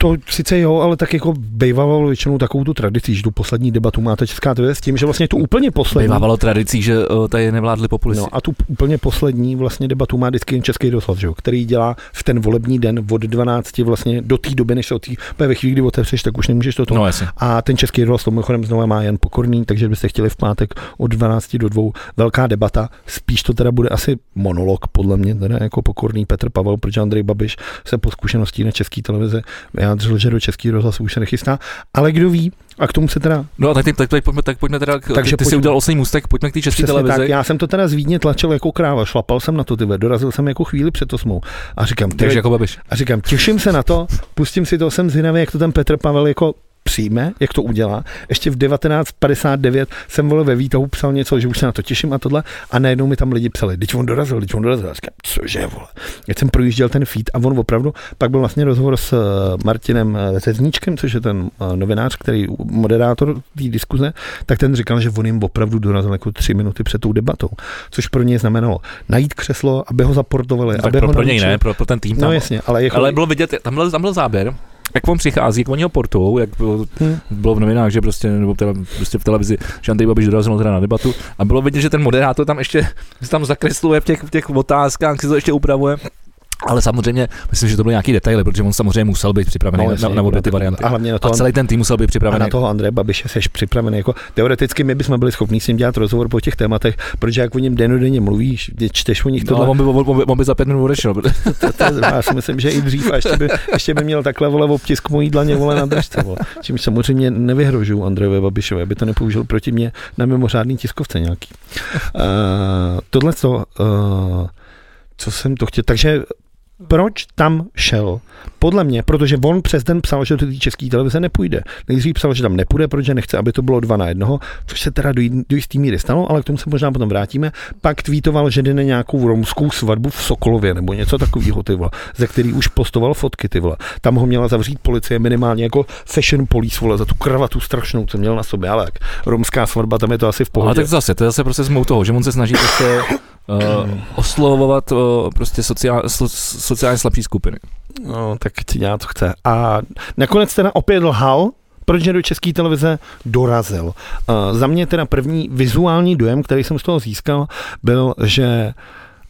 To sice jo, ale tak jako bejvávalo většinou takovou tu tradici, že tu poslední debatu máte Česká televize s tím, že vlastně tu úplně poslední... Bejvávalo tradicí, že uh, tady nevládli populisti. No a tu úplně poslední vlastně debatu má vždycky Český rozhlas, který dělá v ten volební den od dvanácti vlastně do té doby, než to tý, ve chvíli, kdy otevřeš, tak už nemůžeš toto. No, a ten Český rozhlas to mimochodem znovu má Jan Pokorný, takže byste chtěli v pátek od dvanácti do dvou velká debata. Spíš to teda bude asi monolog, podle mě, teda jako Pokorný Petr Pavel, protože Andrej Babiš se po zkušeností na České televize Držel, že do Český rozhlasu už se nechystá, ale kdo ví, a k tomu se teda... No tak, tak, tak, pojďme, tak pojďme teda, k, takže ty, ty jsi udělal osmý můstek, pojďme k té České televizi. Tak, já jsem to teda z Vídně tlačil jako kráva, šlapal jsem na to, tyve, dorazil jsem jako chvíli před osmou a říkám, ty, jako Babiš. A říkám, těším se na to, pustím si to, jsem zvědavý, jak to ten Petr Pavel jako přijme, jak to udělá. Ještě v devatenáct padesát devět jsem vole ve výtahu psal něco, že už se na to těším a tohle a najednou mi tam lidi psali, teď on dorazil, teď on dorazil. A říkám, cože vole. Já jsem projížděl ten feed a on opravdu, pak byl vlastně rozhovor s Martinem Řezníčkem, což je ten novinář, který moderátor té diskuze, tak ten říkal, že on jim opravdu dorazil jako tři minuty před tou debatou, což pro něj znamenalo najít křeslo, aby ho zaportovali. Tak aby pro, ho pro něj ne, pro, pro ten tým tam. No jasně, ale, jako... ale bylo vidět, tam byl, tam byl záběr. Jak on přichází, jak oni ho portují, jak bylo, hmm. bylo v novinách, že prostě, nebo teda, prostě v televizi, že Andrej Babiš dorazil teda na debatu a bylo vidět, že ten moderátor tam ještě tam zakresluje v těch, v těch otázkách, si to ještě upravuje. Ale samozřejmě, myslím, že to byly nějaký detaily, protože on samozřejmě musel být připravený no, na, na, na obě ty varianty. A, hlavně na toho, a celý ten tým musel být připravený. A na toho Andreje Babiše seš připravený. Jako, teoreticky my bychom byli schopni s ním dělat rozhovor po těch tématech, protože jak o něm dennodenně mluvíš, čteš o nich tohle. No, on, by, on, by, on by za pět minut odešel. Já si myslím, že i dřív a ještě by, ještě by měl takhle vole obtisk mojí dlaně vole na držce. Vole. Čím samozřejmě nevyhrožuju Andrejovi Babišovi, aby to nepoužil proti mně na mimořádný tiskovce nějaký. Uh, tohle co, uh, co jsem to chtěl, takže Proč tam šel? Podle mě, protože on přes den psal, že do té České televize nepůjde. Nejdřív psal, že tam nepůjde, protože nechce, aby to bylo dva na jednoho, což se teda do, do jistý míry stalo, ale k tomu se možná potom vrátíme. Pak tweetoval, že jde na nějakou romskou svatbu v Sokolově nebo něco takového, ty vole, ze který už postoval fotky, ty vole. Tam ho měla zavřít policie minimálně jako fashion police, vole, za tu kravatu strašnou, co měl na sobě, ale romská svatba, tam je to asi v pohodě. Ale tak zase, to je zase prostě smou toho, že on se snaží prostě Uh, oslovovat uh, prostě sociál, so, sociálně slabší skupiny. No, tak ti dělá, co chce. A nakonec teda opět lhal, protože do České televize dorazil. Uh, za mě teda první vizuální dojem, který jsem z toho získal, byl, že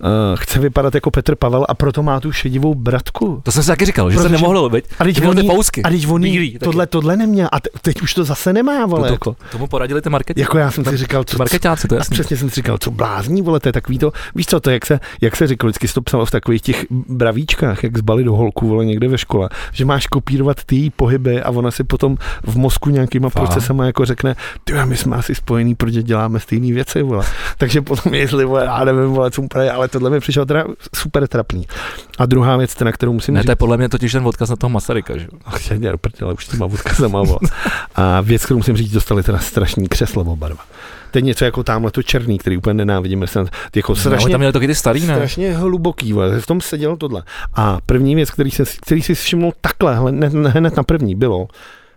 uh, chce vypadat jako Petr Pavel a proto má tu šedivou bratku. To jsem si taky říkal, že se nemohlo, veď? A teď oni, a teď oni Bílý, tohle, tohle neměl a te, teď už to zase nemá, vole. To, to, to, tomu poradili ty marketáci. Jako já jsem si říkal, co, marketáci, to je jasný. Přesně jsem si říkal, co blázní, vole, to je takový to, víš co, to jak se, jak se říkalo, vždycky se to psalo v takových těch bravíčkách, jak zbali do holku, vole, někde ve škole, že máš kopírovat ty její pohyby a ona si potom v mozku nějakýma Fá. procesama jako řekne, ty my jsme asi spojení, protože děláme stejné věci, vole. Takže potom jestli, vole, já nevím, vole, co úplně, ale tohle mi přišlo teda super trapný. A druhá věc, teda, kterou musím ne, říct. Ne, to je podle mě totiž ten odkaz na toho Masaryka, že jo? Ach, já dělám, ale už to má odkazama. A věc, kterou musím říct, dostali teda strašný křeslo v barva. Teď něco jako tamhle to černý, který úplně nenávidíme. Jako strašně, no, tam měl to kdy starý, ne? Strašně hluboký, v tom seděl tohle. A první věc, který, se, který si všimnul takhle, hned na první, bylo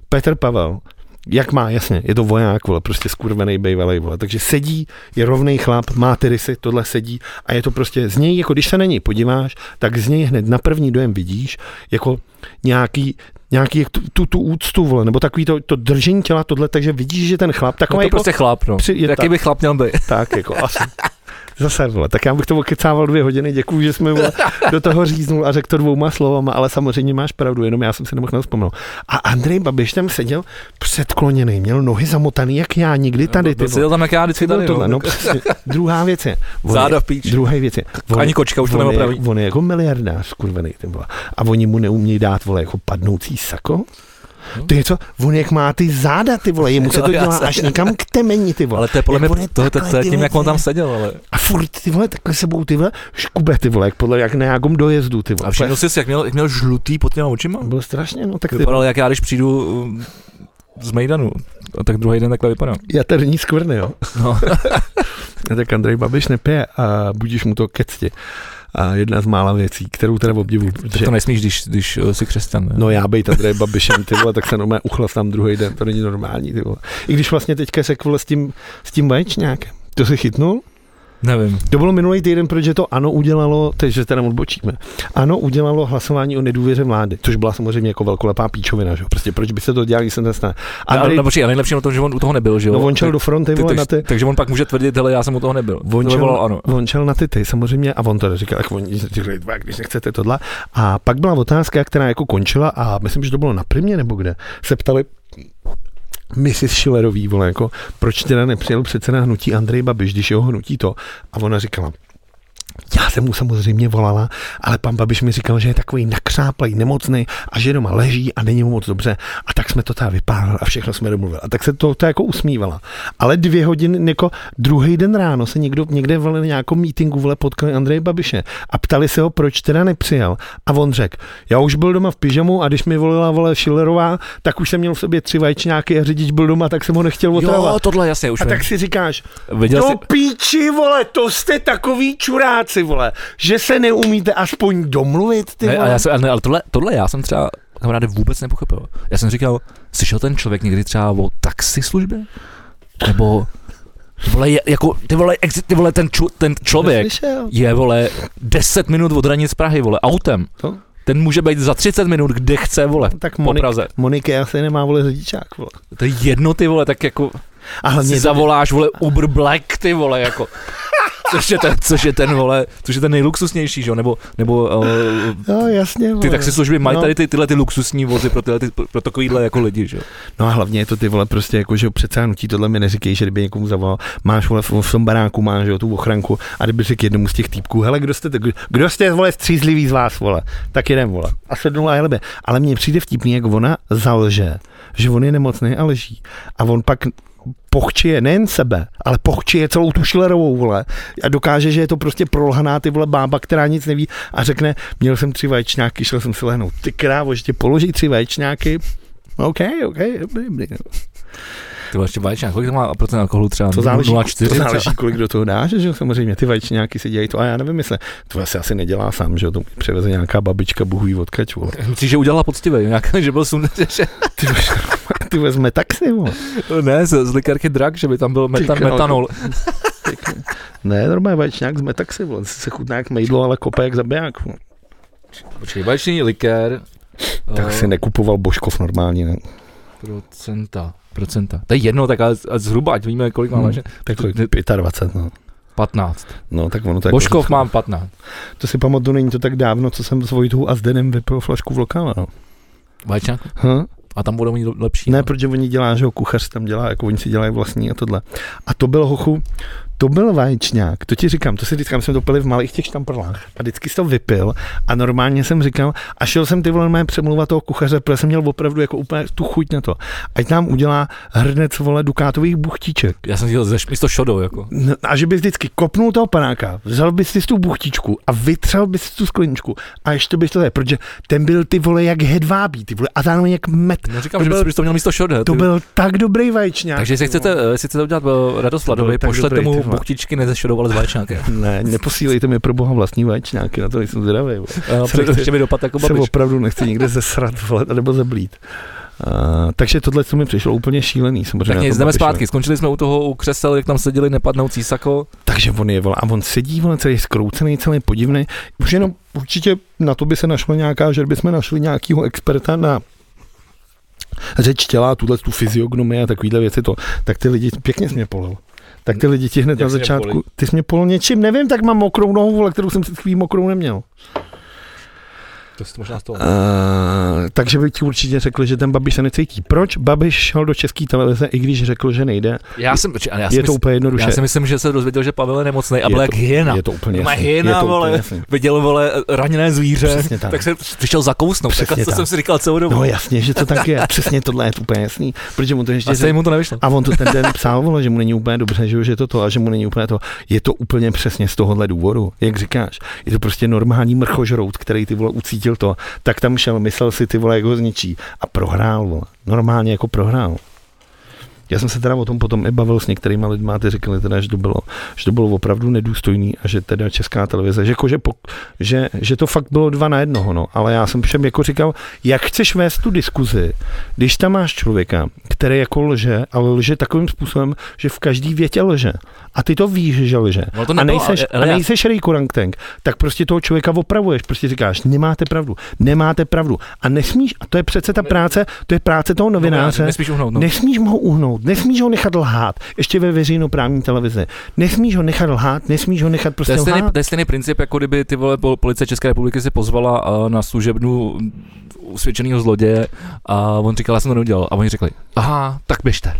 Petr Pavel. Jak má, jasně, je to voják, vole, prostě skurvenej bejvalej, vole, takže sedí, je rovnej chlap, má ty rysy, tohle sedí a je to prostě z něj, jako když se na něj podíváš, tak z něj hned na první dojem vidíš, jako nějaký, nějaký tu, tu, tu úctu, vole, nebo takový to, to držení těla, tohle, takže vidíš, že ten chlap, takový no to jako, prostě chlap, no, při, je jaký tak, by chlap měl být. Tak, jako asi. Zase, vole, tak já bych to okecával dvě hodiny, děkuju, že jsme vole, do toho říznul a řekl to dvouma slovama, ale samozřejmě máš pravdu, jenom já jsem si nemohl nevzpomnout. A Andrej Babiš tam seděl předkloněný, měl nohy zamotaný, jak já, nikdy tady. Ty seděl tam, jak já vždycky tady. Tohle, no, druhá věc je. Záda v píč. Druhá věc je. Oni, ani kočka už to neopraví. On je jako miliardář, skurvený, ty vole. A oni mu neumějí dát, vole, jako padnoucí sako. Hmm. To je co? On jak má ty záda, ty vole, jemu se to dělá až někam k temeni, ty vole. Ale to je podle mě, to je tím, jak on tam seděl, ale. A furt, ty vole, takhle sebou, ty vole, škube, ty vole, jak podle, jak na nějakom dojezdu, ty vole. A všiml jsi si, jak měl, jak měl žlutý pod těma očima? Bylo strašně, no tak. Vypadal, jak já, když přijdu z Mejdanu, a tak druhý den takhle vypadal. Jaterní skvrny, jo. No. Tak Andrej Babiš nepije a budíš mu to ke cti. A jedna z mála věcí, kterou teda obdivuji. Protože to nesmíš, když, když jsi křesťan. Ne? No já bejt Andrej Babišem, ty vole, tak se normálně uchlastám druhý den, to není normální, ty vole. I když vlastně teďka se kvůle s tím, s tím vaječňákem. To se chytnul? Nevím. To bylo minulý týden, protože to ANO udělalo, takže teda odbočíme. ANO udělalo hlasování o nedůvěře vlády, což byla samozřejmě jako velkolepá píčovina, že? Prostě proč by se to dělali, jsem nesná. A no, no, počkej, a nejlepší na tom, že on u toho nebyl, že jo? No, on šel do fronty, vole, na ty. Takže on pak může tvrdit, hele, já jsem u toho nebyl. On šel, bylo ANO. On šel na ty ty, samozřejmě, a on to říkal, tak oni říkali, když nechcete tohle. A pak byla otázka, která jako končila, a myslím, že to bylo na Primě nebo kde, se ptali Missus Schillerový, vole, jako, proč teda nepřijel předseda hnutí Andrej Babiš, když jeho hnutí to? A ona říkala, já jsem mu samozřejmě volala, ale pan Babiš mi říkal, že je takový nakřáplej, nemocný a že doma leží a není mu moc dobře. A tak jsme to teda vypálili a všechno jsme domluvili. A tak se to, to jako usmívala. Ale dvě hodiny, jako druhý den ráno se někdo někde v nějakom meetingu vole potkali Andreje Babiše a ptali se ho, proč teda nepřijel. A on řekl, já už byl doma v pyžamu a když mi volila vole Schillerová, tak už jsem měl v sobě tři vaječňáky a řidič byl doma, tak jsem ho nechtěl otravovat. Jo, tohle jasně, už a vím. Tak si říkáš, viděl to jsi... píči, vole, to jste takový čurák. Si, vole, že se neumíte aspoň domluvit, ty ne, vole. Já jsem, ne, ale tohle, tohle já jsem třeba, kamaráde, vůbec nepochopil. Já jsem říkal, slyšel ten člověk někdy třeba o taxislužbě? Nebo, vole, jako, ty vole, ty vole ten, ču, ten člověk je, vole, deset minut od hranic Prahy, vole, autem. To? Ten může být za třicet minut, kde chce, vole, tak po Monik, Praze. Monika asi nemá, vole, řidičák, vole. To je jedno, ty vole, tak jako, ale si zavoláš, vole, Uber Black, ty vole, jako. Což je, ten, což je ten, vole, což je ten nejluxusnější, že? Nebo, nebo uh, no, jasně, ty taxislužby mají no. Tady ty, tyhle ty luxusní vozy pro, tyhle, ty, pro takovýhle jako lidi, že? No a hlavně je to ty, vole, prostě jako, že přece nutí, tohle mi neříkej, že kdyby někomu zavolal, máš, vole, v, v tom baráku máš, jo, tu ochranku a kdyby řekl jednomu z těch týpků, hele, kdo jste, kdo jste, vole, střízlivý z vás, vole, tak jeden, vole, a sednul a jelebe. Ale mně přijde vtipný, jak ona zalže, že on je nemocný a leží. A on pak pochčije nejen sebe, ale pochčije celou tu Schillerovou, vole, a dokáže, že je to prostě prolhaná, ty vole, bába, která nic neví a řekne, měl jsem tři vaječňáky, šel jsem si lehnout, ty krávo, že ti položí tři vaječňáky, ok, ok, dobrý, dobrý. Ty ještě vaječňák, kolik to má procent alkoholu třeba? To záleží, nula celá čtyři, to záleží kolik do toho dáš, že jo, samozřejmě, ty vaječňáky si dělají to, a já nevím, jestli, to se asi nedělá sám, že jo, to převeze nějaká babička, bohují odkač, vole. Myslíš, že udělala poctivě, nějaká, že byl sundaře, že... Ty, ty vezme taxi, vole. Ne, z, z likérky drak, že by tam byl metan, Tyka, metanol. Tyka. Ne, normálně vaječňák z metaxi, vole, se chutná jak mejdlo, ale kope jak zabiják. Počkej, vaječný likér. Tak uh... si nekupoval Božkov normálně, ne? Procenta. Procenta. To je jedno, tak ale zhruba, ať víme, kolik mám. Hmm, tak kolik? dvacet pět, no. patnáct. No, tak ono tak. Božkov mám patnáct. To si pamatuju, není to tak dávno, co jsem s Vojtou a Zdenem vypil flašku v lokále, no. Vaječňák? Hm? A tam budou mít lepší. Ne, ne? Protože oni dělá, že ho kuchař tam dělá, jako oni si dělají vlastní a tohle. A to byl, hochu, to byl vaječňák, to ti říkám, to si říkám, jsme to pili v malých těch štamprlách a vždycky jsem to vypil a normálně jsem říkal, a šel jsem ty vole normálně přemlouvat toho kuchaře, protože jsem měl opravdu jako úplně tu chuť na to. Ať nám udělá hrnec, vole, dukátových buchtiček. Já jsem si to místo šodou, jako. No, a že bys vždycky kopnul toho panáka, vzal bys si tu buchtičku a vytřel bys si tu skleničku a ještě bys to tady, protože ten byl, ty vole, jak hedvábí, ty vole, a zároveň jak met. Neříkám, že byl, bys to měl místo šode. To byl tak dobrý vaječňák. Takže jestli chcete, jestli chcete udělat radost Vladovi, pošlete mu buchtičky nezešodoval s vaječňákem. Ne, neposílejte mi pro boha vlastní vaječňáky, na to nejsem zdravý. Ještě mi dopad jako Babiš. Se opravdu nechci nikde zesrat, vole, nebo zeblít. Uh, takže tohle co mi přišlo úplně šílený. Samozřejmě tak nic, jdeme zpátky, skončili jsme u toho u křesel, jak tam seděli nepadnoucí sako. Takže on je, vole, a on sedí, vole, celý zkroucený, celý podivný. Už jenom určitě na to by se našlo nějaká, že bychom našli nějakýho experta na řeč těla, tuhle tu fyziognomii a takovýhle věci to, tak ty lidi pěkně jsi mě polil. Tak ty lidi ti hned jak na začátku, ty jsi mě polil něčím, nevím, tak mám mokrou nohu, vole, kterou jsem před chvílí mokrou neměl. To jsi možná z toho... Uh, takže by ti určitě řekli, že ten Babiš se necítí. Proč Babiš šel do České televize, i když řekl, že nejde? Já jsem, já je myslím, to úplně jednoduše. Já si myslím, že se dozvěděl, že Pavel je nemocnej a byl jak hyena. Je to úplně jasný. Hyena, vole, viděl, vole, raněné zvíře, tak. tak se přišel zakousnout. Přesně tak, co jsem si říkal celou dobu. No jasně, že to tak je. Přesně tohle je úplně jasný. Protože on to ještě a se mu to nevyšlo. A on to ten den psal, vole, že mu není úplně dobře, že, že to to a že mu není úplně to. Je to úplně přesně z tohohle důvodu, jak říkáš. Je to prostě normální mrchožrout, který ty, vole, ucítil to, tak tam šel, myslel si, ty vole, jak ho zničí a prohrál, vole. Normálně jako prohrál. Já jsem se teda o tom potom i bavil s některými lidmi, ty říkali teda, že to bylo, že to bylo opravdu nedůstojný a že teda Česká televize, že, jako, že, po, že, že to fakt bylo dva na jednoho, no, ale já jsem všem jako říkal, jak chceš vést tu diskuzi, když tam máš člověka, který jako lže, ale lže takovým způsobem, že v každý větě lže a ty to víš, že lže no to nebylo, a nejseš, ale, ale a nejseš já... rejkurangteng, tak prostě toho člověka opravuješ, prostě říkáš, nemáte pravdu, nemáte pravdu a nesmíš, a to je přece ta práce, to je práce toho novináře, no, nesmíš, uhnout, no. nesmíš mu ho uhnout, nesmíš ho nechat lhát, ještě ve veřejnoprávní televizi. Nesmíš ho nechat lhát, nesmíš ho nechat prostě lhát. To je stejný, to je stejný princip, jako kdyby ty vole policie České republiky se pozvala na služebnu usvědčeného zloděje a on říkal, já jsem to neudělal. A oni řekli, aha, tak běžte.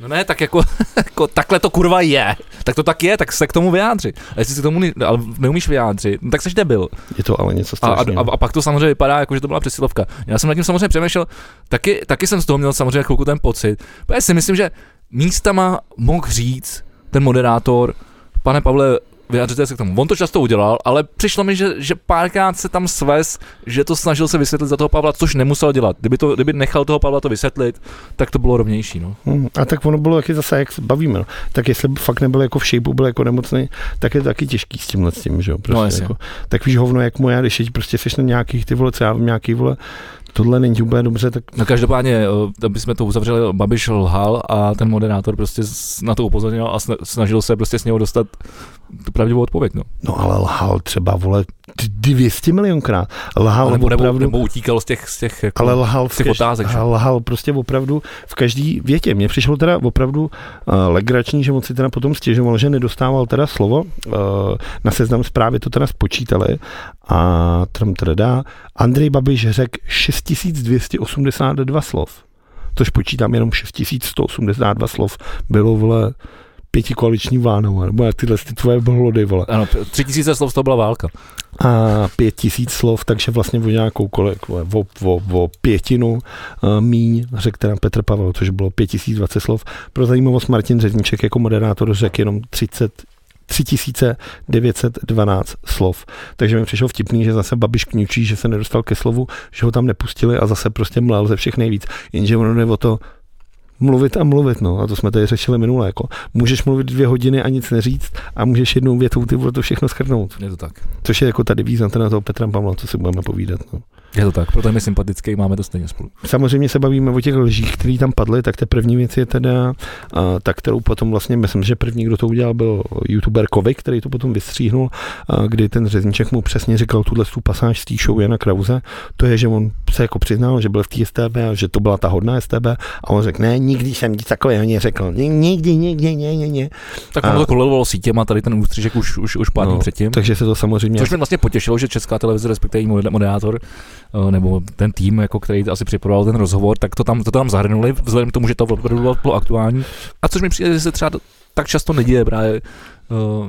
No ne, tak jako, jako takhle to kurva je. Tak to tak je, tak se k tomu vyjádři. A jestli se k tomu ne, ale neumíš vyjádřit, no tak seš debil. Je to ale něco strašného. A, a, a pak to samozřejmě vypadá, jako že to byla přesilovka. Já jsem nad tím samozřejmě přemýšlel, taky, taky jsem z toho měl samozřejmě chvilku ten pocit. Já si myslím, že místama mohl říct ten moderátor, pane Pavle, vyjádřete se k tomu. On to často udělal, ale přišlo mi, že, že párkrát se tam svez, že to snažil se vysvětlit za toho Pavla, což nemusel dělat. Kdyby, to, kdyby nechal toho Pavla to vysvětlit, tak to bylo rovnější. No. Hmm, a tak ono bylo taky zase, jak se bavíme. No. Tak jestli fakt nebyl jako v šejpu, byl jako nemocný, tak je to taky těžký s tímhle s tím, že jo. Prostě no, jako, tak víš hovno, jak moje, když prostě seš na nějakých ty vole, co já vím, nějaký vole, tohle není úplně dobře, tak... No každopádně, aby jsme to uzavřeli, Babiš lhal a ten moderátor prostě na to upozornil a snažil se prostě s něho dostat tu pravdivou odpověď, no. No ale lhal třeba, vole, dvě stě milionkrát. Lhal nebo, opravdu... Nebo, nebo utíkal z těch, z těch, jako, ale lhal z těch každý, otázek. Ale lhal prostě opravdu v každý větě. Mně přišlo teda opravdu uh, legrační, že on si teda potom stěžoval, že nedostával teda slovo. Uh, na Seznam Zprávy to teda spočítali a tam teda Andrej Babiš řekl šest tisíc dvě stě osmdesát dva slov, což počítám jenom šest tisíc sto osmdesát dva slov bylo, vole, pětikoaliční vládou, nebo jak tyhle ty tvoje hlody, vole. Ano, tři tisíce slov to byla válka. A pět tisíc slov, takže vlastně o nějakou kolik, o, o, o pětinu uh, míň, řekl teda Petr Pavel, což bylo pět tisíc dvacet slov. Pro zajímavost Martin Řezníček jako moderátor řekl jenom třicet tři tisíce devět set dvanáct slov. Takže mi přišlo vtipný, že zase Babiš kňučí, že se nedostal ke slovu, že ho tam nepustili a zase prostě mlel ze všech nejvíc. Jenže ono jde o to mluvit a mluvit, no. A to jsme tady řešili minule, jako. Můžeš mluvit dvě hodiny a nic neříct a můžeš jednou větou ty to všechno shrnout. Je to tak. Což je jako ta devíza na toho Petra Pavla, co si budeme povídat, no. Je to tak, protože my sympatický, máme to stejně spolu. Samozřejmě se bavíme o těch lžích, které tam padly, tak ta první věc je teda, a, ta, kterou potom vlastně, myslím, že první, kdo to udělal, byl youtuber Kovik, který to potom vystříhnul, a, kdy ten Řezníček mu přesně říkal tuhle tu pasáž z té show Jana Krause, to je, že on se jako přiznal, že byl v té S T B a že to byla ta hodná S T B a on řekl, ne, nikdy jsem nic takového neřekl, nikdy, nikdy, ne, ne, ne. Tak ono to kolelovalo sítěma, tady ten ústřížek už, už, už pár dní no, předtím. Takže se to samozřejmě... Což mě vlastně potěšilo, že Česká televize, respektive moderátor, nebo ten tým, jako který asi připravoval ten rozhovor, tak to tam, to tam zahrnuli, vzhledem k tomu, že to bylo aktuální. A což mi přijde, že se třeba tak často neděje právě uh,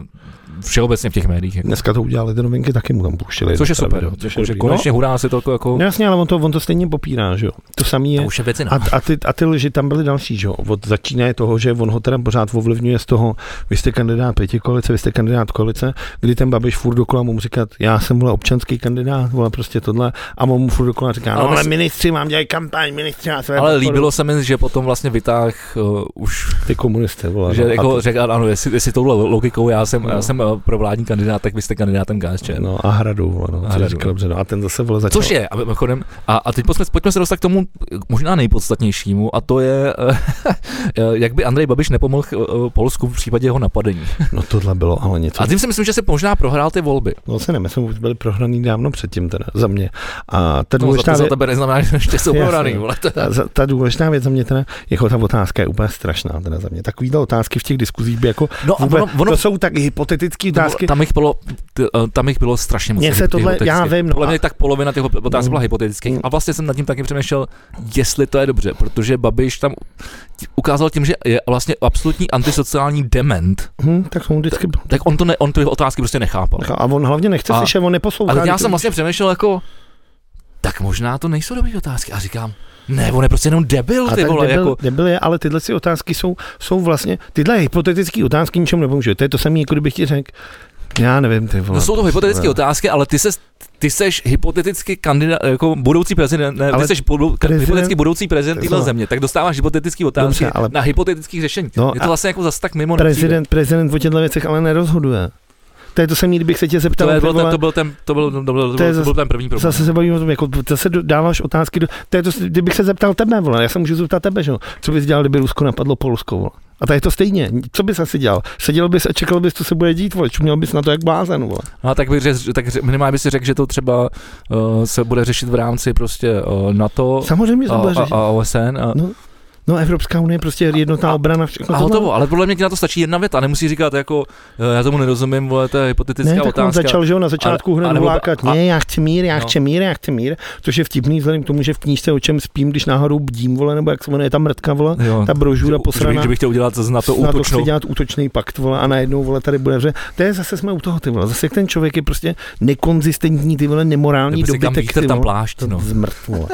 všeobecně v těch médiích. Jako. Dneska to udělali ty novinky, taky mu tam puštili. Což je super, jo, což je konečně hurá si to jako... No jasně, ale on to, on to stejně popírá, že jo. To samý je... To už je věc, no. a, a, ty, a ty lži tam byly další, že jo. Od začínaje toho, že on ho teda pořád ovlivňuje z toho, vy jste kandidát pětikoalice, vy jste kandidát koalice, kdy ten Babiš furt dokola mu říkat, já jsem vole občanský kandidát, vole prostě tohle, a on mu furt dokola říká, ale, no, ale ministři mám dělají kampaň, ministři mám své. Ale podporu. Líbilo se mi, že potom vlastně vytáh uh, už ty komunisté, vole. Že no, jako řekl, ano, jestli, jestli touhle logikou já jsem, no. já jsem pro vládní kandidát, tak vy jste kandidátem K S Č. No a Hradu, ano, a, Hradu. Dobře, no, a ten zase vole začal. Což je, a, chodem, a, a teď pojďme, pojďme se dostat k tomu možná nejpodstatnějšímu, a to je, jak by Andrej Babiš nepomohl Polsku v případě jeho napadení. No tohle bylo ale něco. A tím si myslím, že se možná prohrál ty volby. No se nemyslím, už byly prohraný dávno předtím teda, za mě. A ta důležitá no, za, to, za tebe neznamená, že ještě jsou prohraný. Ta, ta důležitá věc za mě teda, jako ta otázka je úplně strašná teda za mě. Takovýhle otázky v těch diskuzích by jako no vůbec, ono, ono, to jsou tak hypotetické otázky. Tam jich bylo, tam jich bylo strašně moc. Se tohle, já vím, no, podle mě tak polovina těch otázek byla hypotetických. A vlastně jsem nad tím taky přemýšlel, jestli to je dobře, protože Babiš tam ukázal tím, že je vlastně absolutní antisociální dement. Hmm, tak, vždycky... tak, tak on to ne, on ty otázky prostě nechápal. A on hlavně nechce slyšet, on neposlouchá. Ale já jsem vlastně přemýšlel jako, tak možná to nejsou dobré otázky. A říkám, ne, on je prostě jenom debil, ty vole, debil, jako... debil je, ale tyhle si otázky jsou, jsou vlastně, tyhle hypotetické otázky ničemu nepomůžou. To je to samé, jako kdybych ti řekl, já nevím, ty vole. No jsou to hypotetické otázky, ale ty ses, ty seš hypoteticky kandidát, jako budoucí prezident, ne, ty seš budou, prezident, hypoteticky budoucí prezident téhle země, tak dostáváš hypotetické otázky dobře, ale... na hypotetických řešení. No, je to vlastně jako zas tak mimo. Prezident, prezident o těchto věcech ale nerozhoduje. To je to samý, kdybych se tě zeptal. To, byl ten, to, byl ten, to, byl, to, byl, to, je zase, to byl ten první problém. Zase se bavím o tom, jako zase dáváš otázky, do, to je to, kdybych se zeptal tebe, vole, já se můžu zeptat tebe, že? Co bys dělal, kdyby Rusko napadlo Polsko, vole? A tady je to stejně. Co bys asi dělal? Seděl bys a čekal bys, co se bude dít, vole? Měl bys na to jak blázen, vole. A tak bych řek, tak minimálně bys řekl, že to třeba uh, se bude řešit v rámci prostě uh, NATO. Samozřejmě se bude řešit. A O S N. A... No. No, Evropská unie je prostě jednotná obrana, všechno. A hotovo, ale podle mě na to stačí jedna věta, nemusí říkat jako já tomu nerozumím, vole, to je hypotetická ne, otázka. Ne, začal, že ho na začátku hned vlákat, ne, já chci mír, já no. chci mír, já chci mír, což je vtipný vzhledem k tomu, že v knížce O čem spím, když náhodou bdím, vole, nebo jak se jmenuje ta mrtka, vole, jo, ta brožura posraná. Že bych chtěl udělat na to útočnou. Chci dělat útočný pakt, vole, a najednou, vole, tady bude, že to je zase jsme u toho, ty vole, zase ten člověk je prostě nekonzistentní, ty vole, nemorální dobytek, ty vole, zmrtvole.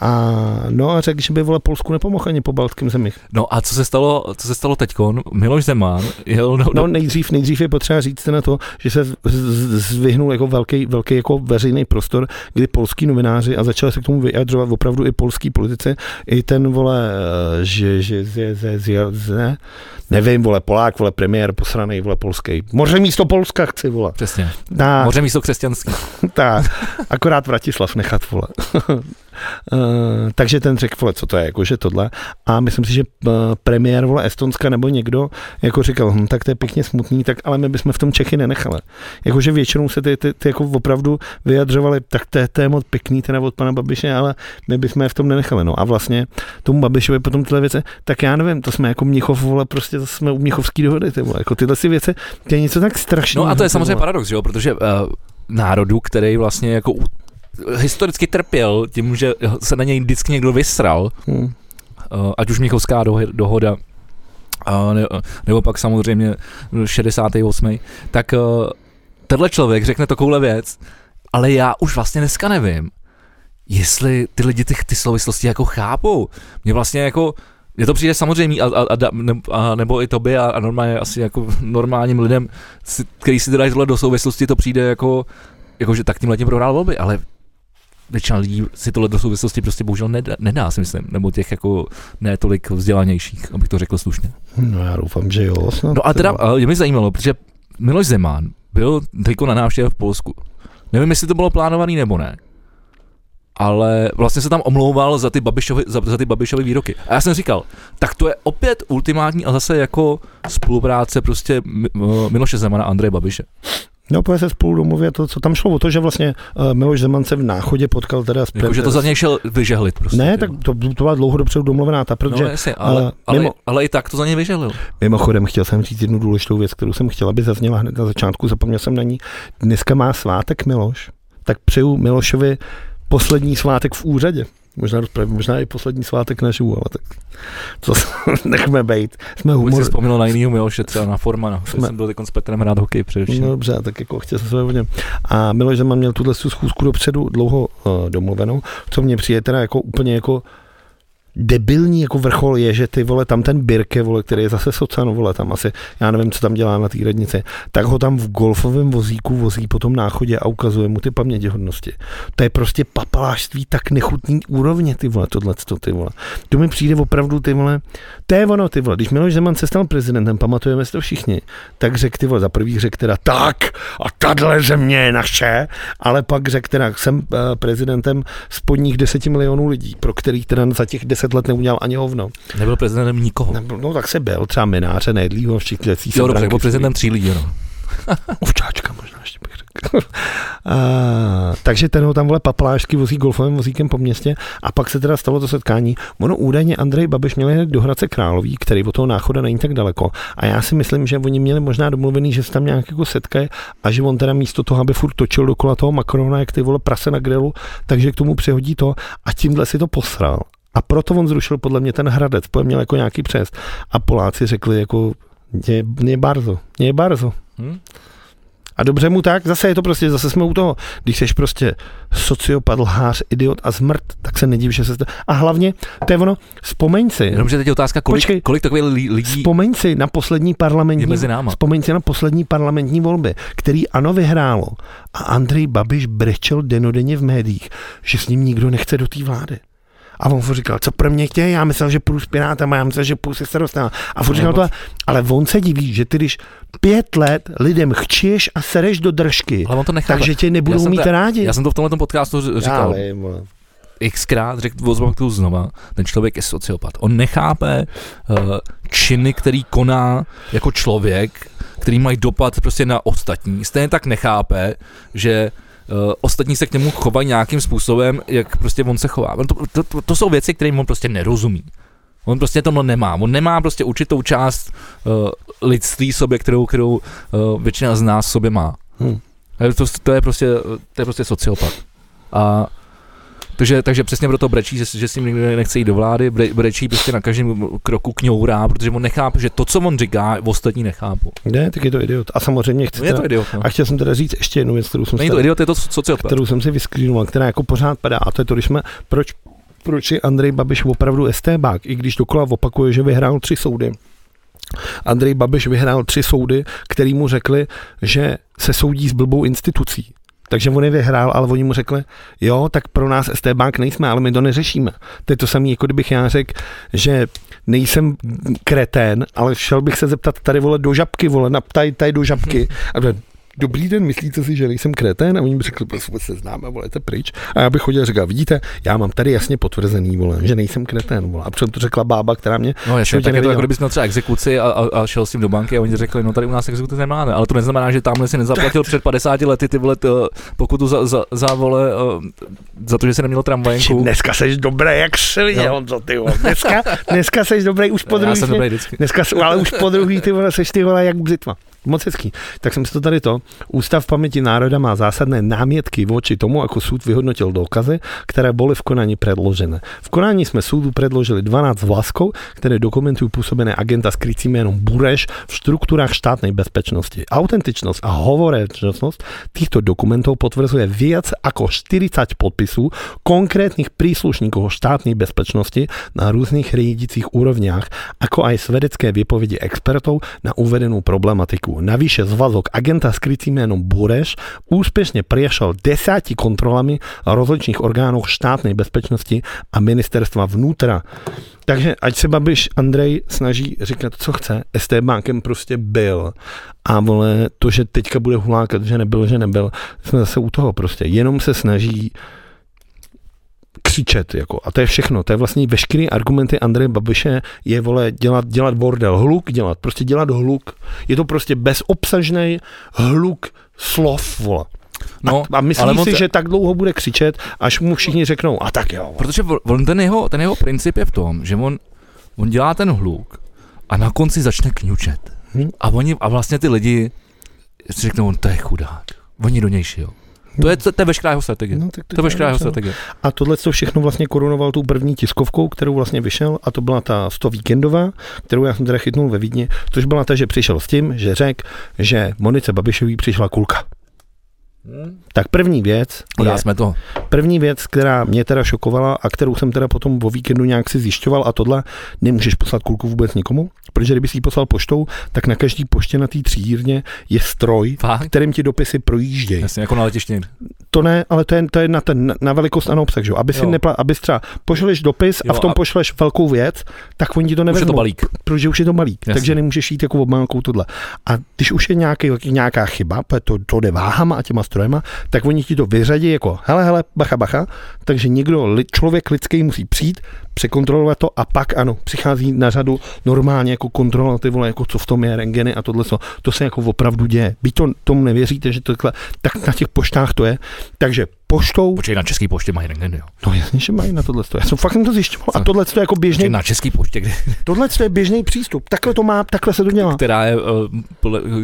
A no a řekl, že by vole Polsku nepomohl ani po baltským zemích. No a co se stalo, co se stalo teďkon? Miloš Zeman jel do, do... No nejdřív, nejdřív je potřeba říct na to, že se zvyhnul jako velký, velký jako veřejný prostor, kdy polský novináři a začali se k tomu vyjadřovat opravdu i polský politici, i ten vole, že, že, že, že, že ne, nevím, vole, Polák, vole, premiér, posranej, vole, polský. Moře místo Polska chci, vole. Přesně. Ta, moře místo křesťanský. Tak, akorát Vratislav nechat, vole. Uh, takže ten řekl, vole, co to je, jakože tohle. A myslím si, že uh, premiér, vole, Estonska nebo někdo, jako říkal, hm, tak to je pěkně smutný, tak ale my bychom v tom Čechy nenechali. Jakože většinou se ty, ty, ty jako opravdu vyjadřovali, tak to je, to je moc pěkný teda od pana Babiše, ale my bychom je v tom nenechali. No a vlastně tomu Babišovi potom tyhle věce, tak já nevím, to jsme jako Mnichov, vole, prostě to jsme u Mnichovský dohody, ty vole, jako tyhle si věci, to je něco tak strašného. No a to je samozřejmě paradox, že jo, protože uh, národu, který vlastně jako historicky trpěl tím, že se na něj vždycky někdo vysral, hmm. ať už Mnichovská dohoda, a ne, nebo pak samozřejmě šedesát osm tak uh, tenhle člověk řekne takovouhle věc, ale já už vlastně dneska nevím, jestli ty lidi ty, ty souvislosti jako chápou. Mně vlastně jako, je to přijde samozřejmě, a, a, a nebo i tobě a, a normálně asi jako normálním lidem, který si dají tohle do souvislosti, to přijde jako, jako že tak tím letím prohrál volby, ale většina lidí si tohle do souvislosti prostě bohužel nedá, nedá, si myslím, nebo těch jako ne tolik vzdělanějších, abych to řekl slušně. No já doufám, že jo. No a teda je mi zajímalo, protože Miloš Zeman byl teďko na návštěvě v Polsku. Nevím, jestli to bylo plánovaný nebo ne, ale vlastně se tam omlouval za ty Babišovy, za, za ty Babišovy výroky. A já jsem říkal, tak to je opět ultimátní a zase jako spolupráce prostě Miloše Zemana a Andreje Babiše. No, pojďme se spolu domluvit to, co tam šlo o to, že vlastně Miloš Zeman se v náchodě potkal teda s... Jakože to za něj šel vyžehlit prostě. Ne, tak to, to byla dlouho dopředu domluvená ta, protože... No jasně, ale, uh, ale, mimo, ale i tak to za něj vyžehlil. Mimochodem, chtěl jsem říct jednu důležitou věc, kterou jsem chtěl, aby zazněla hned na začátku, zapomněl jsem na ní. Dneska má svátek Miloš, tak přeju Milošovi poslední svátek v úřadě. Možná, možná i poslední svátek naživu, ale tak to nechme bejt. Jsme humor... Už si vzpomněl na jinýho Miloše, třeba na Formana. Jsme... Jsem byl teď s Petrem rád hokej především. No dobře, tak jako chtěl jsem se o něm. A Miloš Zeman měl tuhle schůzku dopředu dlouho uh, domluvenou, co mě přijde teda jako úplně jako debilní jako vrchol je, že ty vole tam ten Birke, vole, který je zase socan, vole tam asi, já nevím, co tam dělá na té radnici, tak ho tam v golfovém vozíku vozí po tom náchodě a ukazuje mu ty pamětihodnosti. To je prostě papalášství tak nechutný úrovně, ty vole, tohleto, ty vole. To mi přijde opravdu, ty vole, to je ono, ty vole, když Miloš Zeman se stal prezidentem, pamatujeme si to všichni, tak řekl, ty vole, za prvý řekl teda tak a tahle země je naše, ale pak řekl teda, jsem uh, prezidentem spodních deseti milionů lidí, pro kterých teda za těch deset let neudělal ani hovno. Nebyl prezidentem nikoho. Nebyl, no tak se byl, třeba Mináře, Nejdlýho, všichni děcí se. Jo, dobře, byl prezidentem tří lidí, no. Ovčáčka možná ještě bych řekl. A, takže ten ho tam vole paplášky vozí golfovým vozíkem po městě a pak se teda stalo to setkání. Ono údajně Andrej Babiš měl hned do Hradce Králové, který od toho náchoda není tak daleko. A já si myslím, že oni měli možná domluvený, že se tam nějak jako setkají a že on teda místo toho, aby furt točil dokola toho Macrona, jak ty vole prase na grilu, takže k tomu přehodí to a tímhle si to posral. A proto on zrušil podle mě ten Hradec, podle mě jako nějaký přes. A Poláci řekli jako, nie, nie bardzo, nie bardzo. Hmm? A dobře mu tak, zase je to prostě, zase jsme u toho. Když jsi prostě sociopat, lhář, idiot a zmrt, tak se nediv, že se... A hlavně, to je ono, vzpomeň si. Jenomže teď je otázka, kolik, Počkej, kolik takových lidí... Vzpomeň si na poslední parlamentní... Vzpomeň si na poslední parlamentní volby, který ANO vyhrálo. A Andrej Babiš brečel denodenně v médiích, že s ním nikdo nechce do té vlády. A on říkal, co pro mě chtějí, já myslel, že půjdu s Pirátama, já myslel, že půjdu se starostama. A on říkal tohle, ale on se diví, že ty když pět let lidem chčíš a sereš do držky, to takže tě nebudou mít ta, rádi. Já jsem to v tomhle podcastu říkal. Já, xkrát řekl, ozvaktuju znova, ten člověk je sociopat. On nechápe uh, činy, který koná jako člověk, který mají dopad prostě na ostatní. Stejně tak nechápe, že Uh, ostatní se k němu chovají nějakým způsobem, jak prostě on se chová. To, to, to, to jsou věci, kterým on prostě nerozumí. On prostě tomhle nemá. On nemá prostě určitou část uh, lidství sobě, kterou, kterou uh, většina z nás sobě má. Hmm. To, to, je prostě, to je prostě sociopat. A takže, takže přesně proto brečí, že, že s ním nikdo nechce jít do vlády, bre, brečí prostě na každém kroku kňourá, protože on nechápe, že to, co on říká, ostatní nechápu. Ne, tak je to idiot. A samozřejmě chci. No je to idiot. No. A chtěl jsem teda říct ještě jednu věc, kterou jsem, to idiot, je to sociopat, kterou jsem si vyskřínoval, která jako pořád padá. A to je to, když jsme, proč, proč je Andrej Babiš opravdu STBák, i když dokola opakuje, že vyhrál tři soudy. Andrej Babiš vyhrál tři soudy, který mu řekli, že se soudí s blbou institucí. Takže on je vyhrál, ale oni mu řekli, jo, tak pro nás STBák nejsme, ale my to neřešíme. To je to samé, jako kdybych já řekl, že nejsem kretén, ale šel bych se zeptat tady, vole, do žabky, vole, naptaj tady do žabky. A byl, dobrý den, myslíte si, že nejsem kretén? A oni mi řekli, vůbec se známe, vole, to pryč. A já bych chodil a říkal, vidíte, já mám tady jasně potvrzený, vole, že nejsem kretén, vole. A přitom to řekla bába, která mě... No jasně, tak je to jako kdyby jsi měl třeba exekuci a, a, a šel s tím do banky a oni řekli, no tady u nás exekuci nemáme, ale to neznamená, že tamhle si nezaplatil před padesáti lety ty vole pokutu za, za, za, vole, za to, že si neměl tramvajenku. Dneska seš dobrý, jak svině, Honzo, ty vole. Dneska, dneska seš dobrý už po druhý. Dneska, ale už po druhý, ty vole, seš ty vole jak břitva. Moc hezký. Tak jsem si to tady to. Ústav paměti národa má zásadné námětky vůči tomu, ako súd vyhodnotil dokazy, které byly v konání předložené. V konání jsme súdu předložili dvanáct vlaskov, které dokumentují působené agenta s krycím jménem Bureš v štruktúrách štátnej bezpečnosti. Autentičnost a hovorečnosť týchto dokumentov potvrzuje viac ako štyridsať podpisů konkrétnych príslušníkov štátnej bezpečnosti na různých riadicích úrovniach, ako aj svedecké výpovedi expertov na uvedenú problematiku. Navíše zvazok agenta s krycím jménem Bureš úspěšně prešiel deseti kontrolami rozličných orgánů štátnej bezpečnosti a ministerstva vnútra. Takže ať se Babiš Andrej snaží říkat, co chce, STBákem prostě byl. A vole, to, že teďka bude hulákat, že nebyl, že nebyl, jsme zase u toho prostě. Jenom se snaží křičet, jako, a to je všechno, to je vlastně veškerý argumenty Andreje Babiše je, vole, dělat, dělat bordel, hluk dělat, prostě dělat hluk, je to prostě bezobsažnej hluk slov, vole. No, a, a myslí si, te... že tak dlouho bude křičet, až mu všichni řeknou, a tak jo. Vole. Protože on ten jeho, ten jeho princip je v tom, že on, on dělá ten hluk a na konci začne kňučet. Hmm. A oni, a vlastně ty lidi řeknou, on to je chudák, oni do něj šijou. To je, to, to je veškerá jeho strategie. No, to je veškerá jeho strategie. A tohle to všechno vlastně korunoval tou první tiskovkou, kterou vlastně vyšel, a to byla ta sto víkendová, kterou já jsem teda chytnul ve Vídni, což byla ta, že přišel s tím, že řekl, že Monice Babišový přišla kulka. Hmm. Tak první věc, je, jsme to. první věc, která mě teda šokovala a kterou jsem teda potom o víkendu nějak si zjišťoval, a tohle, nemůžeš poslat kulku vůbec nikomu, protože kdyby si ji poslal poštou, tak na každý poště na té třídírně je stroj, Fakt? kterým ti dopisy projíždějí. Jasně, jako na letišti. To ne, ale to je, to je na, ten, na velikost a na obsah, že? Aby si nepla, aby třeba pošleš dopis jo, a v tom a... pošleš velkou věc, tak oni ti to nevezmou. Už je to balík. Protože už je to balík, Jasně. takže nemůžeš jít jako obmánkou tohle. A když už je nějaký, nějaká chyba, to, to jde váhama a těma strojema, tak oni ti to vyřadí jako hele, hele, bacha, bacha, takže někdo, člověk lidský musí přijít, překontrolovat to a pak ano, přichází na řadu normálně jako kontrola, ty vole, jako co v tom je, rentgeny a tohle, co, to se jako opravdu děje. Vy to, tomu nevěříte, že to takhle, tak na těch poštách to je, takže poštou... Počkej, na České poště mají rentgeny, jo? No jasně, že mají na tohle, já jsem fakt jsem to zjišťoval a tohle je jako běžný... Počkej, na České poště, kde... Tohle je běžný přístup, takhle to má, takhle se to dělá. Která je,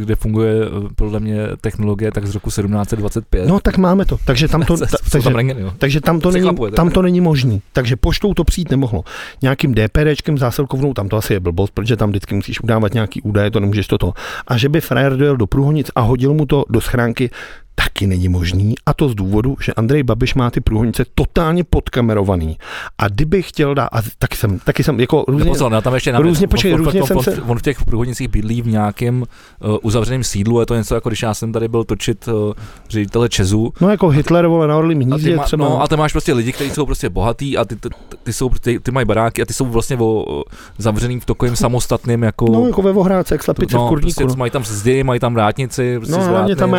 kde funguje podle mě technologie tak z roku sedmnáct dvacet pět. No tak máme to, takže tam to, takže, takže tam to není, tam to není možný, takže poštou to přijít nemohlo. Nějakým DPDčkem zásilkovnou, tam to asi je blbost, protože tam vždycky musíš udávat nějaký údaje, to nemůžeš toto. A že by frajer dojel do Průhonic a hodil mu to do schránky, taky není možný, a to z důvodu, že Andrej Babiš má ty Průhonice totálně podkamerovaný. A kdyby chtěl dát, a taky jsem, taky jsem jako různě, Nepozor, tam ještě různě, počkej, on, různě on, jsem on, se... On v těch Průhonicích bydlí v nějakém uh, uzavřeném sídlu, je to něco jako když já jsem tady byl točit uh, ředitele Česu. No jako Hitler, vole, na Orlím hnízdě třeba. No a tam máš prostě lidi, kteří jsou prostě bohatý a ty, ty, ty, jsou, ty, ty mají baráky a ty jsou vlastně o, zavřený v takovém samostatném jako... No jako ve Vohrádce, jak Slapice v Kurníku. Mají tam zdi, mají tam vrátnici,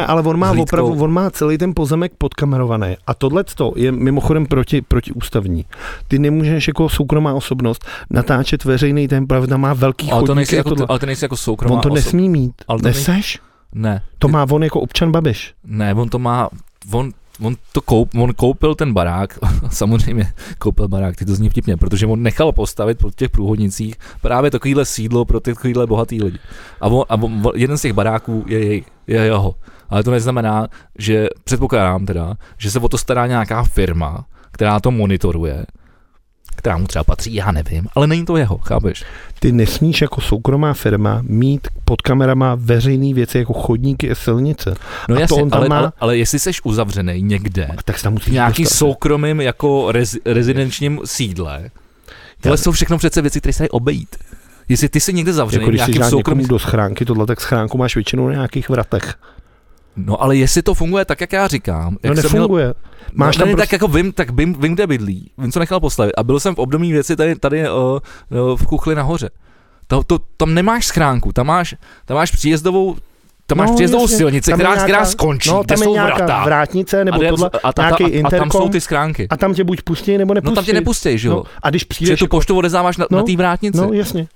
ale on má on má celý ten pozemek podkamerovaný. A tohleto je mimochodem proti, protiústavní. Ty nemůžeš jako soukromá osobnost natáčet veřejný, ten pravda má velký chodník. Ale to nejsi, jako, ale to nejsi jako soukromá osobnost. On to osob... nesmí mít. Ale to Neseš? Ne. To má on jako občan Babiš. Ne, on to má... On... On, to koup, on koupil ten barák, samozřejmě koupil barák, ty to zní vtipně, protože on nechal postavit po těch Průhodnicích právě takovýhle sídlo pro takovýhle bohatý lidi. A, on, a on, jeden z těch baráků je, jej, je jeho. Ale to neznamená, že předpokládám teda, že se o to stará nějaká firma, která to monitoruje, která mu třeba patří, já nevím, ale není to jeho, chápeš? Ty nesmíš jako soukromá firma mít pod kamerama veřejné věci jako chodníky a silnice. No a jasně, to ale, má... ale, ale jestli seš uzavřený někde, tak v nějakým soukromým jako rez, rezidenčním sídle, tohle já... jsou všechno přece věci, které se dají obejít. Jestli ty jsi někde zavřený jako nějakým soukromým... do schránky, tohle, tak schránku máš většinou na nějakých vratech. No ale jestli to funguje tak, jak já říkám. Jak no nefunguje. Měl, Máš no, tam ne, prostě... Tak jako vím, tak vím, vím kde bydlí. Vím, co nechal postavit. A byl jsem v období věci tady, tady o, o, v Kuchli nahoře. To, to, tam nemáš schránku, tam máš, tam máš příjezdovou... Tam máš no, příjezdovou silnici, která, nějaká, která skončí, no, tam je nějaká vrata, vrátnice, nebo a tohle, a ta, nějaký a, a tam jsou ty schránky. A tam tě buď pustí, nebo nepustí. No tam tě nepustí, že jo? No, a když přijdeš... Že tu poštu odezáváš na, no, na té vrátnici. No jasně.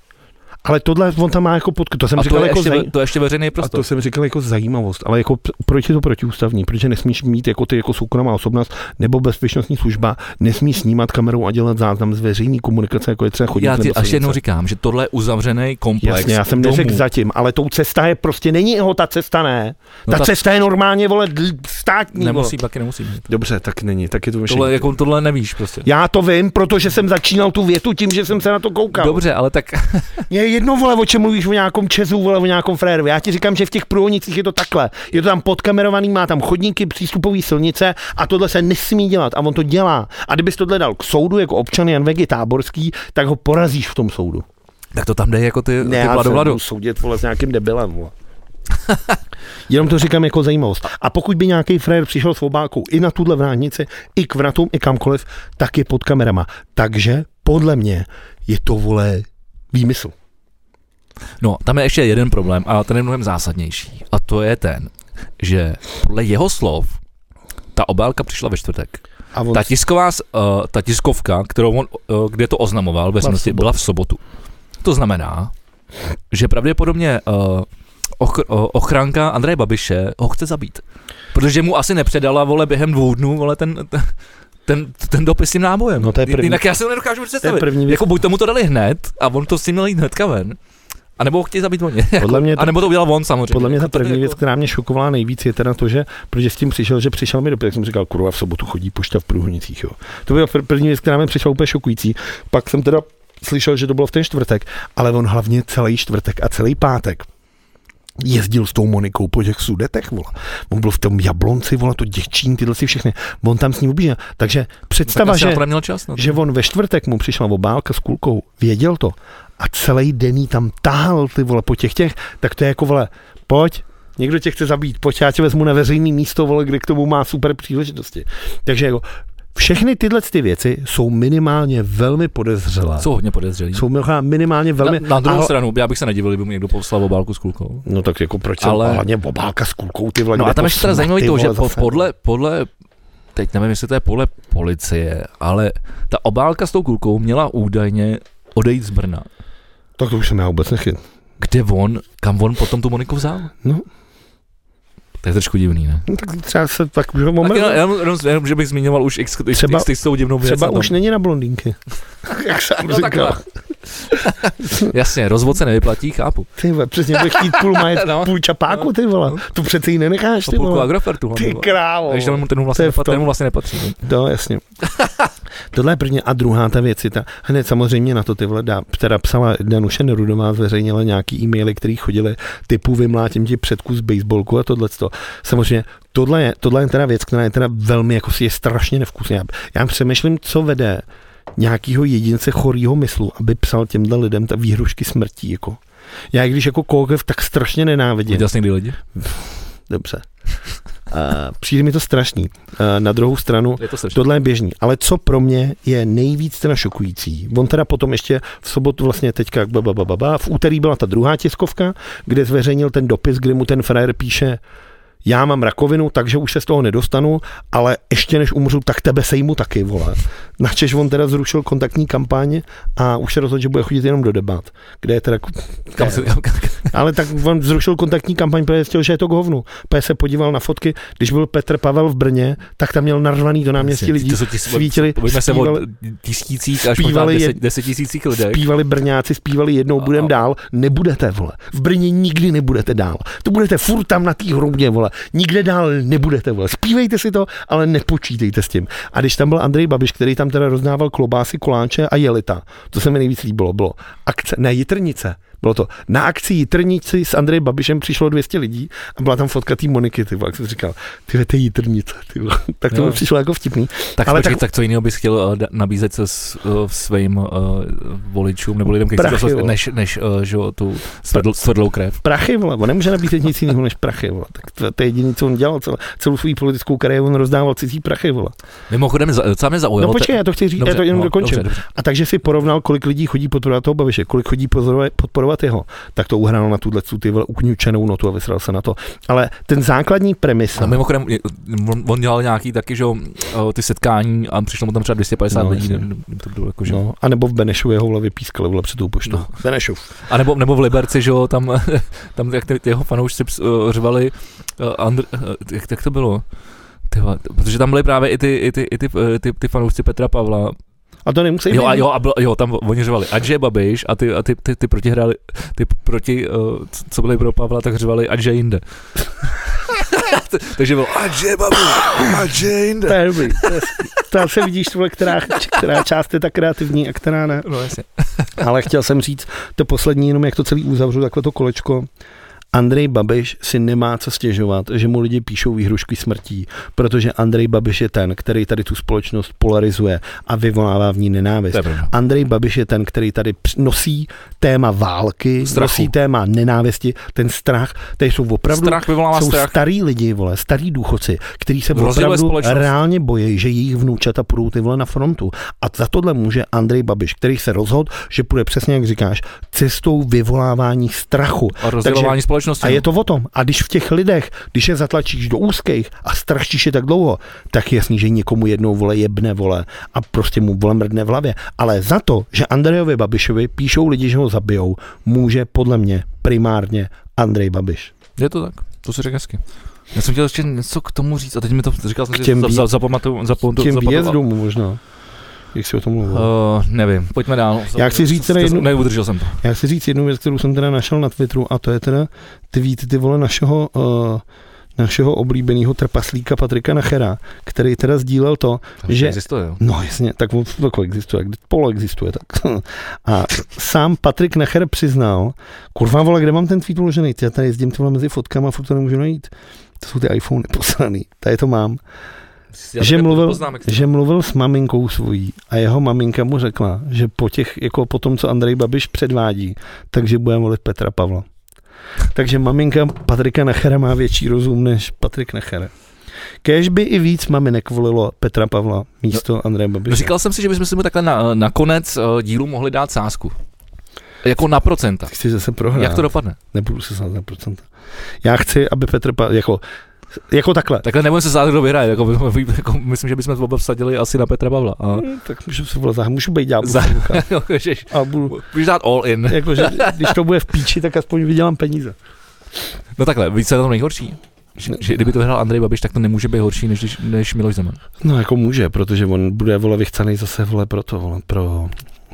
Ale tohle on tam má jako pod, to jsem a říkal to je jako ještě, zaj... to je ještě veřejný prostor. A to jsem říkal jako zajímavost, ale jako proč je to protiústavní? Proč nesmíš mít jako ty jako soukromá osobnost nebo bezpečnostní služba, nesmí snímat kamerou a dělat záznam z veřejné komunikace, jako je třeba chodit. Já ti až jednou říkám, že tohle je uzavřený komplex. Jasně, já jsem neřekl zatím, ale tou cesta je prostě není jeho ta cesta, ne. Ta, no ta cesta je normálně vole státní. Nemusí, taky nemusí mít. Dobře, tak není, tak je to tohle, mít. Jako tohle nevíš prostě. Já to vím, protože jsem začínal tu větu tím, že jsem se na to koukal. Dobře, ale tak jedno, vole, o čem mluvíš, o nějakom Česu, vole, o nějakém frérovi. Já ti říkám, že v těch Průhonicích je to takhle. Je to tam podkamerovaný, má tam chodníky, přístupové silnice a tohle se nesmí dělat a on to dělá. A kdybys tohle dal k soudu jako občan Jan Vegy Táborský, tak ho porazíš v tom soudu. Tak to tam jde jako ty vladu vladu. Ne, ty já jsem soudit, vole, s nějakým debilem, vole. Jenom to říkám jako zajímavost. A pokud by nějaký frér přišel s obákou i na tuhle vrátnici, i k vratům, i kamkoliv, tak je pod kamerama. Takže podle mě je to, vole, výmysl. No, tam je ještě jeden problém, ale ten je mnohem zásadnější. A to je ten, že podle jeho slov ta obálka přišla ve čtvrtek. A on... ta, tisková, uh, ta tiskovka, kterou on, uh, kde to oznamoval, ve smyslu, byla v sobotu. To znamená, že pravděpodobně uh, ochr- uh, ochránka Andreje Babiše ho chce zabít. Protože mu asi nepředala, vole, během dvou dnů, vole, ten... ten Ten, ten dopis s tím nábojem. No to je první. Jinak já si ho nedokážu představit. Jako buď tomu to dali hned a on to s tím měl jít hnedka ven. A nebo ho chtějí zabít oni. A nebo to udělal on samozřejmě. Podle mě ta první věc, která mě šokovala nejvíc, je teda to, že protože s tím přišel, že přišel mi dopis, tak jsem říkal, kurva, v sobotu chodí pošta v Průhonicích. Jo. To byla první věc, která mi přišla úplně šokující. Pak jsem teda slyšel, že to bylo v ten čtvrtek, ale on hlavně celý čtvrtek a celý pátek jezdil s tou Monikou po těch Sudetech, vole. On byl v tom Jablonci, vole, to Děčín, tyhle si všechny. On tam s ním objížděl. Takže představa, tak že, čas, no, že on ve čtvrtek mu přišla obálka s kulkou, věděl to a celý den jí tam tahal, ty vole, po těch těch, tak to je jako, vole, pojď, někdo tě chce zabít, pojď, já tě vezmu na veřejný místo, vole, kde k tomu má super příležitosti. Takže jako všechny tyhle ty věci jsou minimálně velmi podezřelé. Jsou hodně podezřelé. Jsou minimálně velmi... Na, na druhou ale... stranu, já bych se nedivil, kdyby mu někdo poslal obálku s kulkou. No tak jako proč ale... se hlavně obálka s kulkou, ty vole. No a tam ještě teda zajímavý to, že podle, podle, teď nevím, jestli to je podle policie, ale ta obálka s tou kulkou měla údajně odejít z Brna. Tak to už jsem já vůbec nechyt. Kde on, kam on potom tu Moniku vzal? No. To je trošku divný, ne? No, tak třeba se tak už moment... Já, já, já, že bych zmiňoval už x, x, třeba, x, x tou divnou věc. Třeba už není na blondýnky. Jak sám no, říkal. Jasně, rozvod se nevyplatí, chápu. Ty vole, přesně bude chtít půl majet, no, půl čapáku, no, ty vole. Tu přece ji nenecháš, ty vole. Půlku Agrofertu. Ty krávo. Takže ten mu vlastně, nepat, vlastně nepatří. No, jasně. Tohle je první. A druhá ta věc je ta, hned samozřejmě na to ty vole, dá, teda psala Danuše Nerudová, zveřejnila nějaký e-maily, který chodily typu vymlátím ti předku z baseballku a tohleto. Samozřejmě tohle je, tohle je teda věc, která je teda velmi, jako si je strašně nevkusná. Já přemýšlím, co vede nějakého jedince chorýho myslu, aby psal těmhle lidem ta výhrušky smrtí, jako. Já když jako koukev tak strašně nenávidím. Viděl jsi někdy lidi? Dobře. Uh, přijde mi to strašný. Uh, na druhou stranu, je to tohle je běžný. Ale co pro mě je nejvíc teda šokující, on teda potom ještě v sobotu vlastně teďka bababababa, v úterý byla ta druhá tiskovka, kde zveřejnil ten dopis, kde mu ten frajer píše, já mám rakovinu, takže už se z toho nedostanu, ale ještě než umřu, tak tebe sejmu taky, vole. Načež on teda zrušil kontaktní kampaň a už se rozhodl, že bude chodit jenom do debat. Kde je teda... Kam se... Ale tak on zrušil kontaktní kampaň, protože zjistil, že je to k hovnu. Protože se podíval na fotky, když byl Petr Pavel v Brně, tak tam měl narvaný do náměstí lidí, svítili, zpívali Brňáci, zpívali jednou budem dál, nebudete, vole. V Brně nikdy nebudete dál. To budete furt tam na té hrobě, vole. Nikde dál nebudete, vole. Zpívejte si to, ale nepočítejte s tím. A když tam byl Andrej Babiš, který tam teda rozdával klobásy, koláče a jelita, to se mi nejvíc líbilo, bylo akce na Jitrnice. Bylo to na akci Jitrnici s Andrejem Babišem přišlo dvě stě lidí a byla tam fotka té Moniky, ty, jak jsem říkal, ty ty Jitrnice, ty. Tak to mi přišlo jako vtipný. Tak ale počkej, tak, tak co jiného bys chtěl uh, nabízet se s, uh, svým uh, voličům nebo lidem, kteří jsou než než uh, že tu svedl, svedlou krev. Prachy, vole, on nemůže nabízet nic jiného než prachy, vole. Tak to, to je jediné, co on dělal, celou, celou svou politickou kariéru on rozdával cizí prachy, vole. Mimochodem, co mě zaujalo. No počkej, já to chci říct, dobře, já to jenom no, dokončím. Dobře, dobře. A takže si porovnal, kolik lidí chodí podporovat toho Babiše, kolik chodí podporovat Karlovatyho, tak to uhrál na tuhle ukňučenou notu a vysral se na to. Ale ten základní premisa. A mimochodem, on dělal nějaký taky, že ty setkání a přišlo mu tam třeba dvě stě padesát no, lidí. To bylo jako, že... no, a nebo v Benešově jeho hlavě pískali vůle před tou poštou. No. Benešov. A nebo, nebo v Liberci, že jo, tam, tam jak ty, ty jeho fanoušci řvali, Andr, jak, jak to bylo? Tyhle, protože tam byly právě i ty, i ty, i ty, ty, ty fanoušci Petra Pavla. A to nemusí jo, a jo, a bylo, jo, tam oni řvali Andrej Babiš a ty, a ty, ty, ty proti hráli, ty proti, co byli pro Pavla, tak řvali Andrej jinde. Takže bylo Andrej Babiš, Andrej jinde. To je dobrý. Tam se vidíš, tohle, která, která část je tak kreativní a která ne. No jasně. Ale chtěl jsem říct, to poslední, jenom jak to celý uzavřu, takhle to kolečko. Andrej Babiš si nemá co stěžovat, že mu lidi píšou výhrušky smrtí, protože Andrej Babiš je ten, který tady tu společnost polarizuje a vyvolává v ní nenávist. Andrej Babiš je ten, který tady nosí téma války, strachu. Nosí téma nenávisti, ten strach, tady jsou opravdu strach, jsou strach. Starý lidi, vole, starý důchodci, kteří se opravdu reálně bojí, že jejich vnoučata půjdou ty vole na frontu. A za tohle může Andrej Babiš, který se rozhodl, že půjde přesně jak říkáš, cestou vyvolávání strachu. A rozdělování společnosti. A je to o tom. A když v těch lidech, když je zatlačíš do úzkých a straštíš je tak dlouho, tak jasný, že někomu jednou vole jebne vole a prostě mu vole mrdne v hlavě. Ale za to, že Andrejovi Babišovi píšou lidi, že ho zabijou, může podle mě primárně Andrej Babiš. Je to tak, to si řekl hezky. Já jsem chtěl ještě něco k tomu říct a teď mi to říkal jsem, že vý... zapamatuju. K těm výjezdům možná. Jak si o tom mluvil? Uh, nevím, pojďme dál. Já chci říct teda jednu, neudržel jsem to. Já chci říct jednu věc, kterou jsem teda našel na Twitteru, a to je teda tweet, ty vole, našeho, uh, našeho oblíbeného trpaslíka Patrika Nachera, který teda sdílel to, tak že... existuje, jo? No jasně, tak to existuje, polo existuje, tak. A sám Patrik Nacher přiznal, kurva vole, kde mám ten tweet uložený? Já tady jezdím, ty vole, mezi fotkama a furt to nemůžu najít. To jsou ty iPhony posraný, tady to mám. Že mluvil, že mluvil s maminkou svojí a jeho maminka mu řekla, že po těch, jako po tom, co Andrej Babiš předvádí, takže bude volit Petra Pavla. Takže maminka Patrika Nachera má větší rozum než Patrik Nacher. Kéž by i víc maminek volilo Petra Pavla místo no, Andreje Babiše. Říkal jsem si, že bychom si mu takhle na, na konec uh, dílu mohli dát sázku. Jako na procenta. Chci zase prohrát. Jak to dopadne? Nebudu se sázet na procenta. Já chci, aby Petr Pavla, jako Jako takhle. Takhle nebudeme se zázrak, kdo vyhraje. Jako, jako, myslím, že bychom oba vsadili asi na Petra Pavla. A... Hmm, tak můžu se vlezat, můžu být dělat. Za... a budu... Můžu dát all in. Jako, že, když to bude v píči, tak aspoň vydělám peníze. No takhle, víc se na tom nejhorší. Že, že kdyby to hrál Andrej Babiš, tak to nemůže být horší než, než Miloš Zeman. No jako může, protože on bude vole vychcanej zase vole pro to, vole, pro...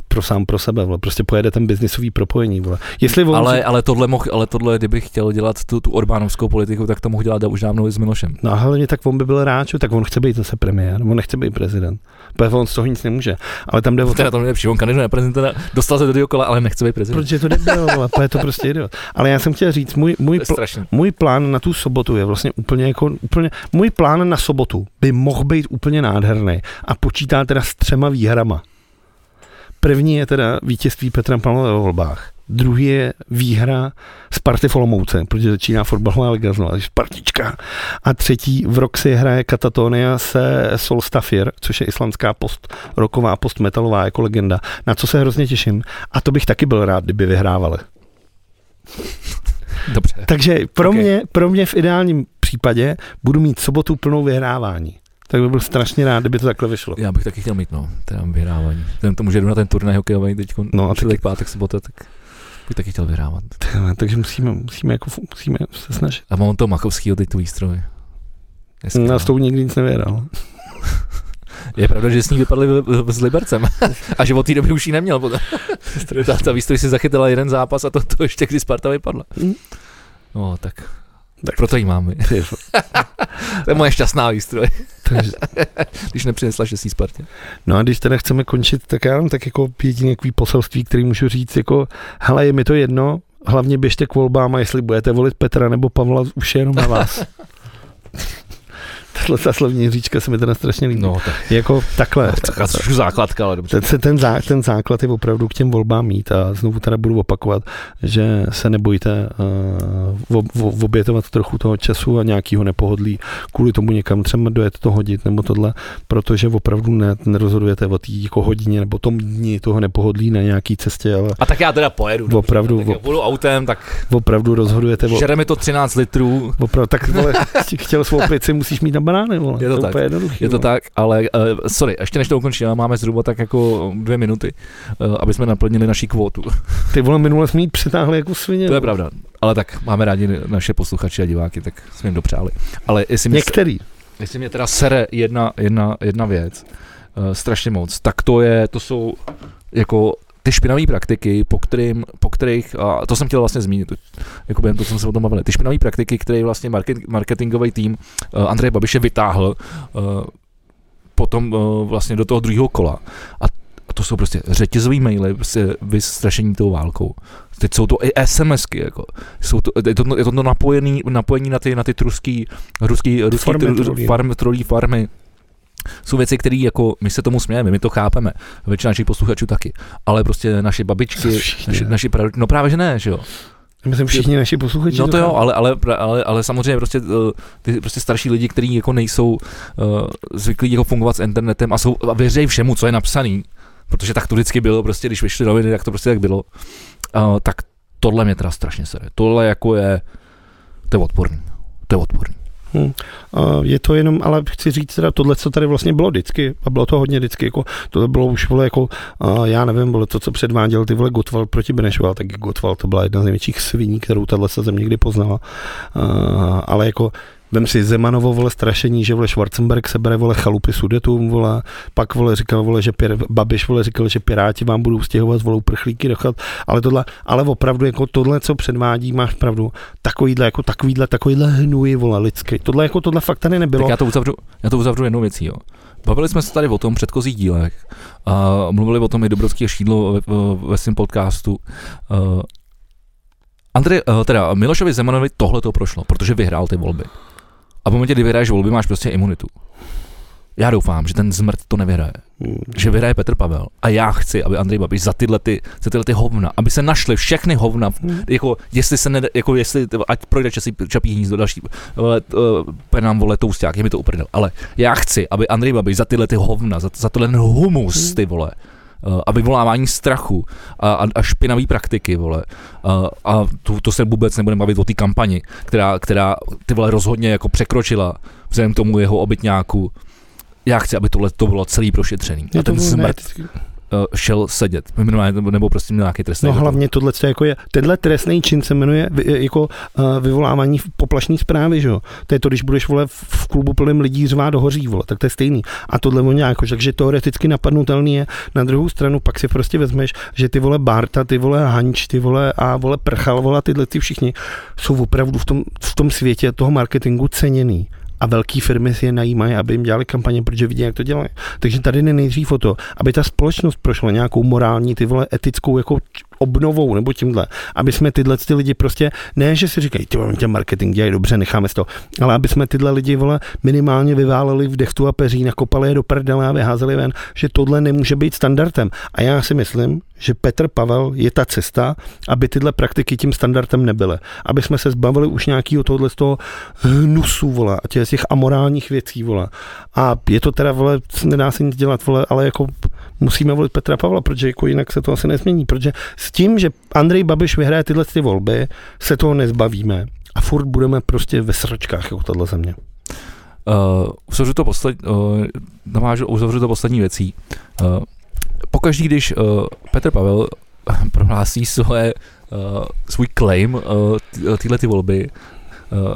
pro sám pro sebe, vole. Prostě pojede ten biznisový propojení. Vole. Jestli on... ale, ale, tohle mohl, ale tohle, kdybych chtěl dělat tu, tu orbánovskou politiku, tak to mohl dělat už dávno s Milošem. No a hlavně tak on by byl rád, tak on chce být zase premiér, on nechce být prezident. Protože on z toho nic nemůže. Ale tam jde o to... Teda to nejlepší, on kandiduje na prezidenta, dostal se do toho kola, ale nechce být prezident. Protože to nebylo, vole, to je to prostě idiot. Ale já jsem chtěl říct, můj, můj, pl- můj plán na tu sobotu je vlastně úplně jako... Úplně, můj plán na sobotu by mohl být úplně nádherný a počítá teda s třema výhrama. První je teda vítězství Petra Pavla ve volbách. Druhý je výhra Sparty v Olomouce, protože začíná fotbalová liga znovu, Spartička. A třetí v Roxy hraje Katatonia se Solstafir, což je islandská postroková, postmetalová jako legenda, na co se hrozně těším. A to bych taky byl rád, kdyby vyhrávali. Dobře. Takže pro, okay. mě, pro mě v ideálním případě budu mít sobotu plnou vyhrávání. Tak by byl strašně rád, kdyby to takhle vyšlo. Já bych taky chtěl mít, no, tam vyhrávání. Ten tomu, že jdu na ten turnaj hokejový teď, no a teď pátek, sobota, tak bych taky chtěl vyhrávat. Tyhle, takže musíme, musíme, jako, musíme se snažit. A mám to Makovskýho teď tu výstroj. No, s tou nikdy nic nevyhrál. Je pravda, že s ní vypadli s Libercem a že od té doby už ji neměl. ta, ta výstroj si zachytila jeden zápas a to, to ještě kdy Sparta vypadla. No, tak... Tak. Proto ji máme. To je moje šťastná výstroj. Když nepřinesla šestý Spartě. No a když teda chceme končit, tak já mám tak jako jediný nějaký poselství, který můžu říct, jako hele, je mi to jedno, hlavně běžte k volbám a jestli budete volit Petra nebo Pavla, už je jenom na vás. slo, ta slovní říčka se mi teda strašně líbí. No, tak. Jako takhle. Taková trošku základka, ale dobře. Ten, ten, zá, ten základ je opravdu k těm volbám mít a znovu teda budu opakovat, že se nebojte uh, ob, ob, obětovat trochu toho času a nějakýho nepohodlí kvůli tomu někam třeba dojet to hodit nebo tohle, protože opravdu ne, nerozhodujete o té jako hodině nebo tom dní toho nepohodlí na nějaký cestě. Ale a tak já teda pojedu. Opravdu. Dobře, tak budu autem, tak opravdu rozhodujete. Žere mi to třináct litrů. Opravdu, tak vole, chtěl svou plici, musíš mít na banány, vole. Je to, to tak, je to tak, ale uh, sorry, ještě než to ukončíme, máme zhruba tak jako dvě minuty, uh, aby jsme naplnili naši kvótu. Ty vole, minule jsme jí přitáhli jako svině. To je pravda, ale tak máme rádi naše posluchači a diváky, tak jsme jim dopřáli. Ale jestli mě, Některý. Jestli mě teda sere jedna, jedna, jedna věc, uh, strašně moc, tak to je, to jsou jako ty špinavé praktiky, po, kterým, po kterých, a to jsem chtěl vlastně zmínit, jako během toho, co jsme se o tom bavili, ty špinavé praktiky, které vlastně market, marketingový tým uh, Andreje Babiše vytáhl uh, potom uh, vlastně do toho druhého kola. A to jsou prostě řetězový maily s vystrašení tou válkou. Teď jsou to i SMSky, jako. Jsou to, je to, je to napojený, napojení na ty, na ty ruský, ruský, ruský trolí, farm, trolí farmy. Jsou věci, které jako my se tomu smějeme, my to chápeme. Většina našich posluchačů taky. Ale prostě naše babičky, naši, naši pra... no právě že ne, že jo. Myslím, všichni naši posluchači. No to jo, ale, ale, ale, ale samozřejmě prostě ty prostě starší lidi, kteří jako nejsou uh, zvyklí jako fungovat s internetem a jsou a věří všemu, co je napsaný, protože tak to vždycky bylo, prostě když vyšly noviny, tak to prostě tak bylo. Uh, tak tohle mě teda strašně sere. Tohle jako je to je odporný. To je odporný. Hmm. Je to jenom, ale chci říct teda tohle, co tady vlastně bylo vždycky a bylo to hodně vždycky, jako to bylo už vole jako já nevím, bylo to, co předváděl ty vole Gotval proti Benešova, tak Gotval to byla jedna z největších sviní, kterou tahle se zem někdy poznala, ale jako vem si Zemanovo, vole, strašení, že vole Schwarzenberg sebere, vole, chalupy Sudetům, vole, pak, vole, říkal, vole, že pir, Babiš, vole, říkal, že Piráti vám budou stěhovat, vole, uprchlíky dochat, ale tohle, ale opravdu, jako tohle, co předvádí, máš pravdu, takovýhle, jako takovýhle, takovýhle hnuji, vole, lidský, tohle, jako tohle fakt tady nebylo. Tak já to uzavřu, já to uzavřu jednou věcí, jo. Bavili jsme se tady o tom předchozích dílech a mluvili o tom i Dobrovský a Šídlo ve, ve svém podcastu. Andrej, teda Milošovi Zemanovi tohle to prošlo, protože vyhrál ty volby. A v momentě, kdy vyhraješ volby, máš prostě imunitu. Já doufám, že ten zmrt to nevyhraje. Že vyhraje Petr Pavel. A já chci, aby Andrej Babiš za tyhle, ty, za tyhle ty hovna, aby se našly všechny hovna, jako jestli se ne, jako jestli, ať projde časí, Čapí hnízdo, další, penám vole, tousták, je mi to uprdel. Ale já chci, aby Andrej Babiš za tyhle ty hovna, za, za tohle humus, ty vole, a vyvolávání strachu a, a špinavý praktiky, vole. A, a to, to se vůbec nebudeme bavit o té kampani, která, která ty vole rozhodně jako překročila vzhledem k tomu jeho obytňáku. Já chci, aby tohle to bylo celý prošetřený. A ten smrt šel sedět, nebo prostě nějaký trestný. No hlavně tohle, co jako je, tenhle trestný čin se jmenuje jako vyvolávání poplašní zprávy, že jo. To je to, když budeš, vole, v klubu plným lidí řvát dohoří, vole, tak to je stejný. A tohle on jako, takže teoreticky napadnutelný je. Na druhou stranu pak si prostě vezmeš, že ty vole Barta, ty vole Hanč, ty vole a vole Prchal, vole, tyhle ty všichni jsou opravdu v tom, v tom světě toho marketingu ceněný. A velké firmy si je najímají, aby jim dělali kampaně, protože vidí, jak to dělají. Takže tady není nejdřív o to, aby ta společnost prošla nějakou morální, ty vole, etickou jako obnovou nebo tímhle, aby jsme tyhle ty lidi prostě, ne, že si říkají, ty vole, marketing dělají dobře, necháme to, ale aby jsme tyhle lidi, vole, minimálně vyváleli v dechtu a peří, nakopali je do prdele a vyházeli ven, že tohle nemůže být standardem. A já si myslím, že Petr Pavel je ta cesta, aby tyhle praktiky tím standardem nebyly. Aby jsme se zbavili už nějakého tohohle z toho hnusu, vole, a těch, těch amorálních věcí, vole. A je to teda, vole, nedá se nic dělat, vole, ale jako musíme volit Petra Pavla, protože jako jinak se to asi nezmění, protože s tím, že Andrej Babiš vyhraje tyhle ty volby, se toho nezbavíme a furt budeme prostě ve sračkách, jako tato země. Uh, uzavřu to posled, uh, navážu, uzavřu to poslední věcí. Uh, pokaždý, když uh, Petr Pavel prohlásí svoje, uh, svůj claim uh, tyhle ty volby, uh,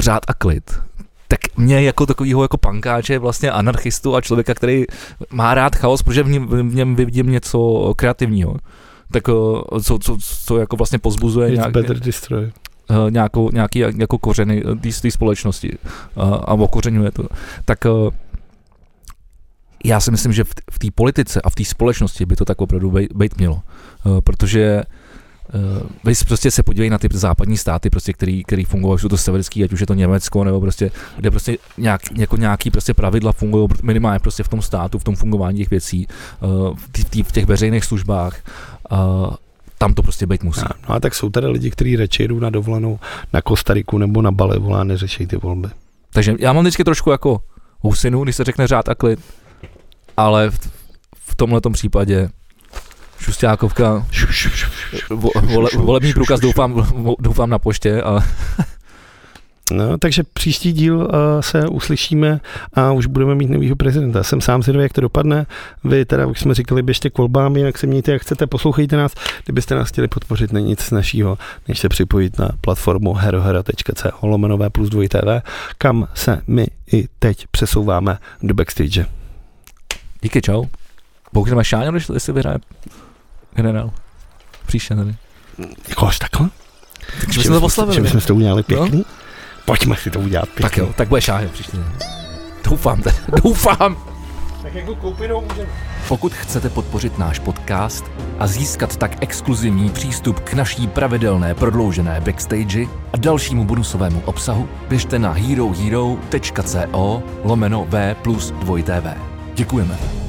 řád a klid, tak mě jako takovýho jako pankáče, vlastně anarchistu a člověka, který má rád chaos, protože v něm, v něm vidím něco kreativního, tak co, co, co jako vlastně pozbuzuje nějak, nějakou, nějaký jako kořeny té společnosti a, a okořenuje to. Tak já si myslím, že v té politice a v té společnosti by to tak opravdu být mělo, protože Vy prostě se podívej na ty západní státy, prostě, který, který fungují, jsou to severský, ať už je to Německo, nebo prostě, kde prostě nějak, jako nějaký prostě pravidla fungují minimálně prostě v tom státu, v tom fungování těch věcí, v těch veřejných službách. Tam to prostě být musí. No a tak jsou tady lidi, kteří radši jdou na dovolenou na Kostariku nebo na Bali, volá, neřeší ty volby. Takže já mám vždycky trošku jako husinu, když se řekne řád a klid, ale v, v tomhletom případě šustákovka, vo, vole, volební průkaz doufám, doufám na poště, ale... No, takže příští díl uh, se uslyšíme a už budeme mít novýho prezidenta. Jsem sám zvědavý, jak to dopadne. Vy teda, už jsme říkali, běžte k volbám, jinak se mějte, jak chcete, poslouchejte nás. Kdybyste nás chtěli podpořit, není nic našího, než se připojit na platformu herohera tečka co lomeno plus dva tv, kam se my i teď přesouváme do backstage. Díky, čau. Boukneme Šáňa, jestli vyhraje generál. Příště tady. Jakož takhle? Takže jsme to oslavili. Takže jsme to udělali pěkný. No? Pojďme si to udělat pěkně. Tak jo, tak bude šáhne příště. Doufám, teda, doufám. Tak jako koupinou můžeme. Pokud chcete podpořit náš podcast a získat tak exkluzivní přístup k naší pravidelné prodloužené backstage a dalšímu bonusovému obsahu, běžte na herohero tečka co lomeno v plus dva tv. Děkujeme.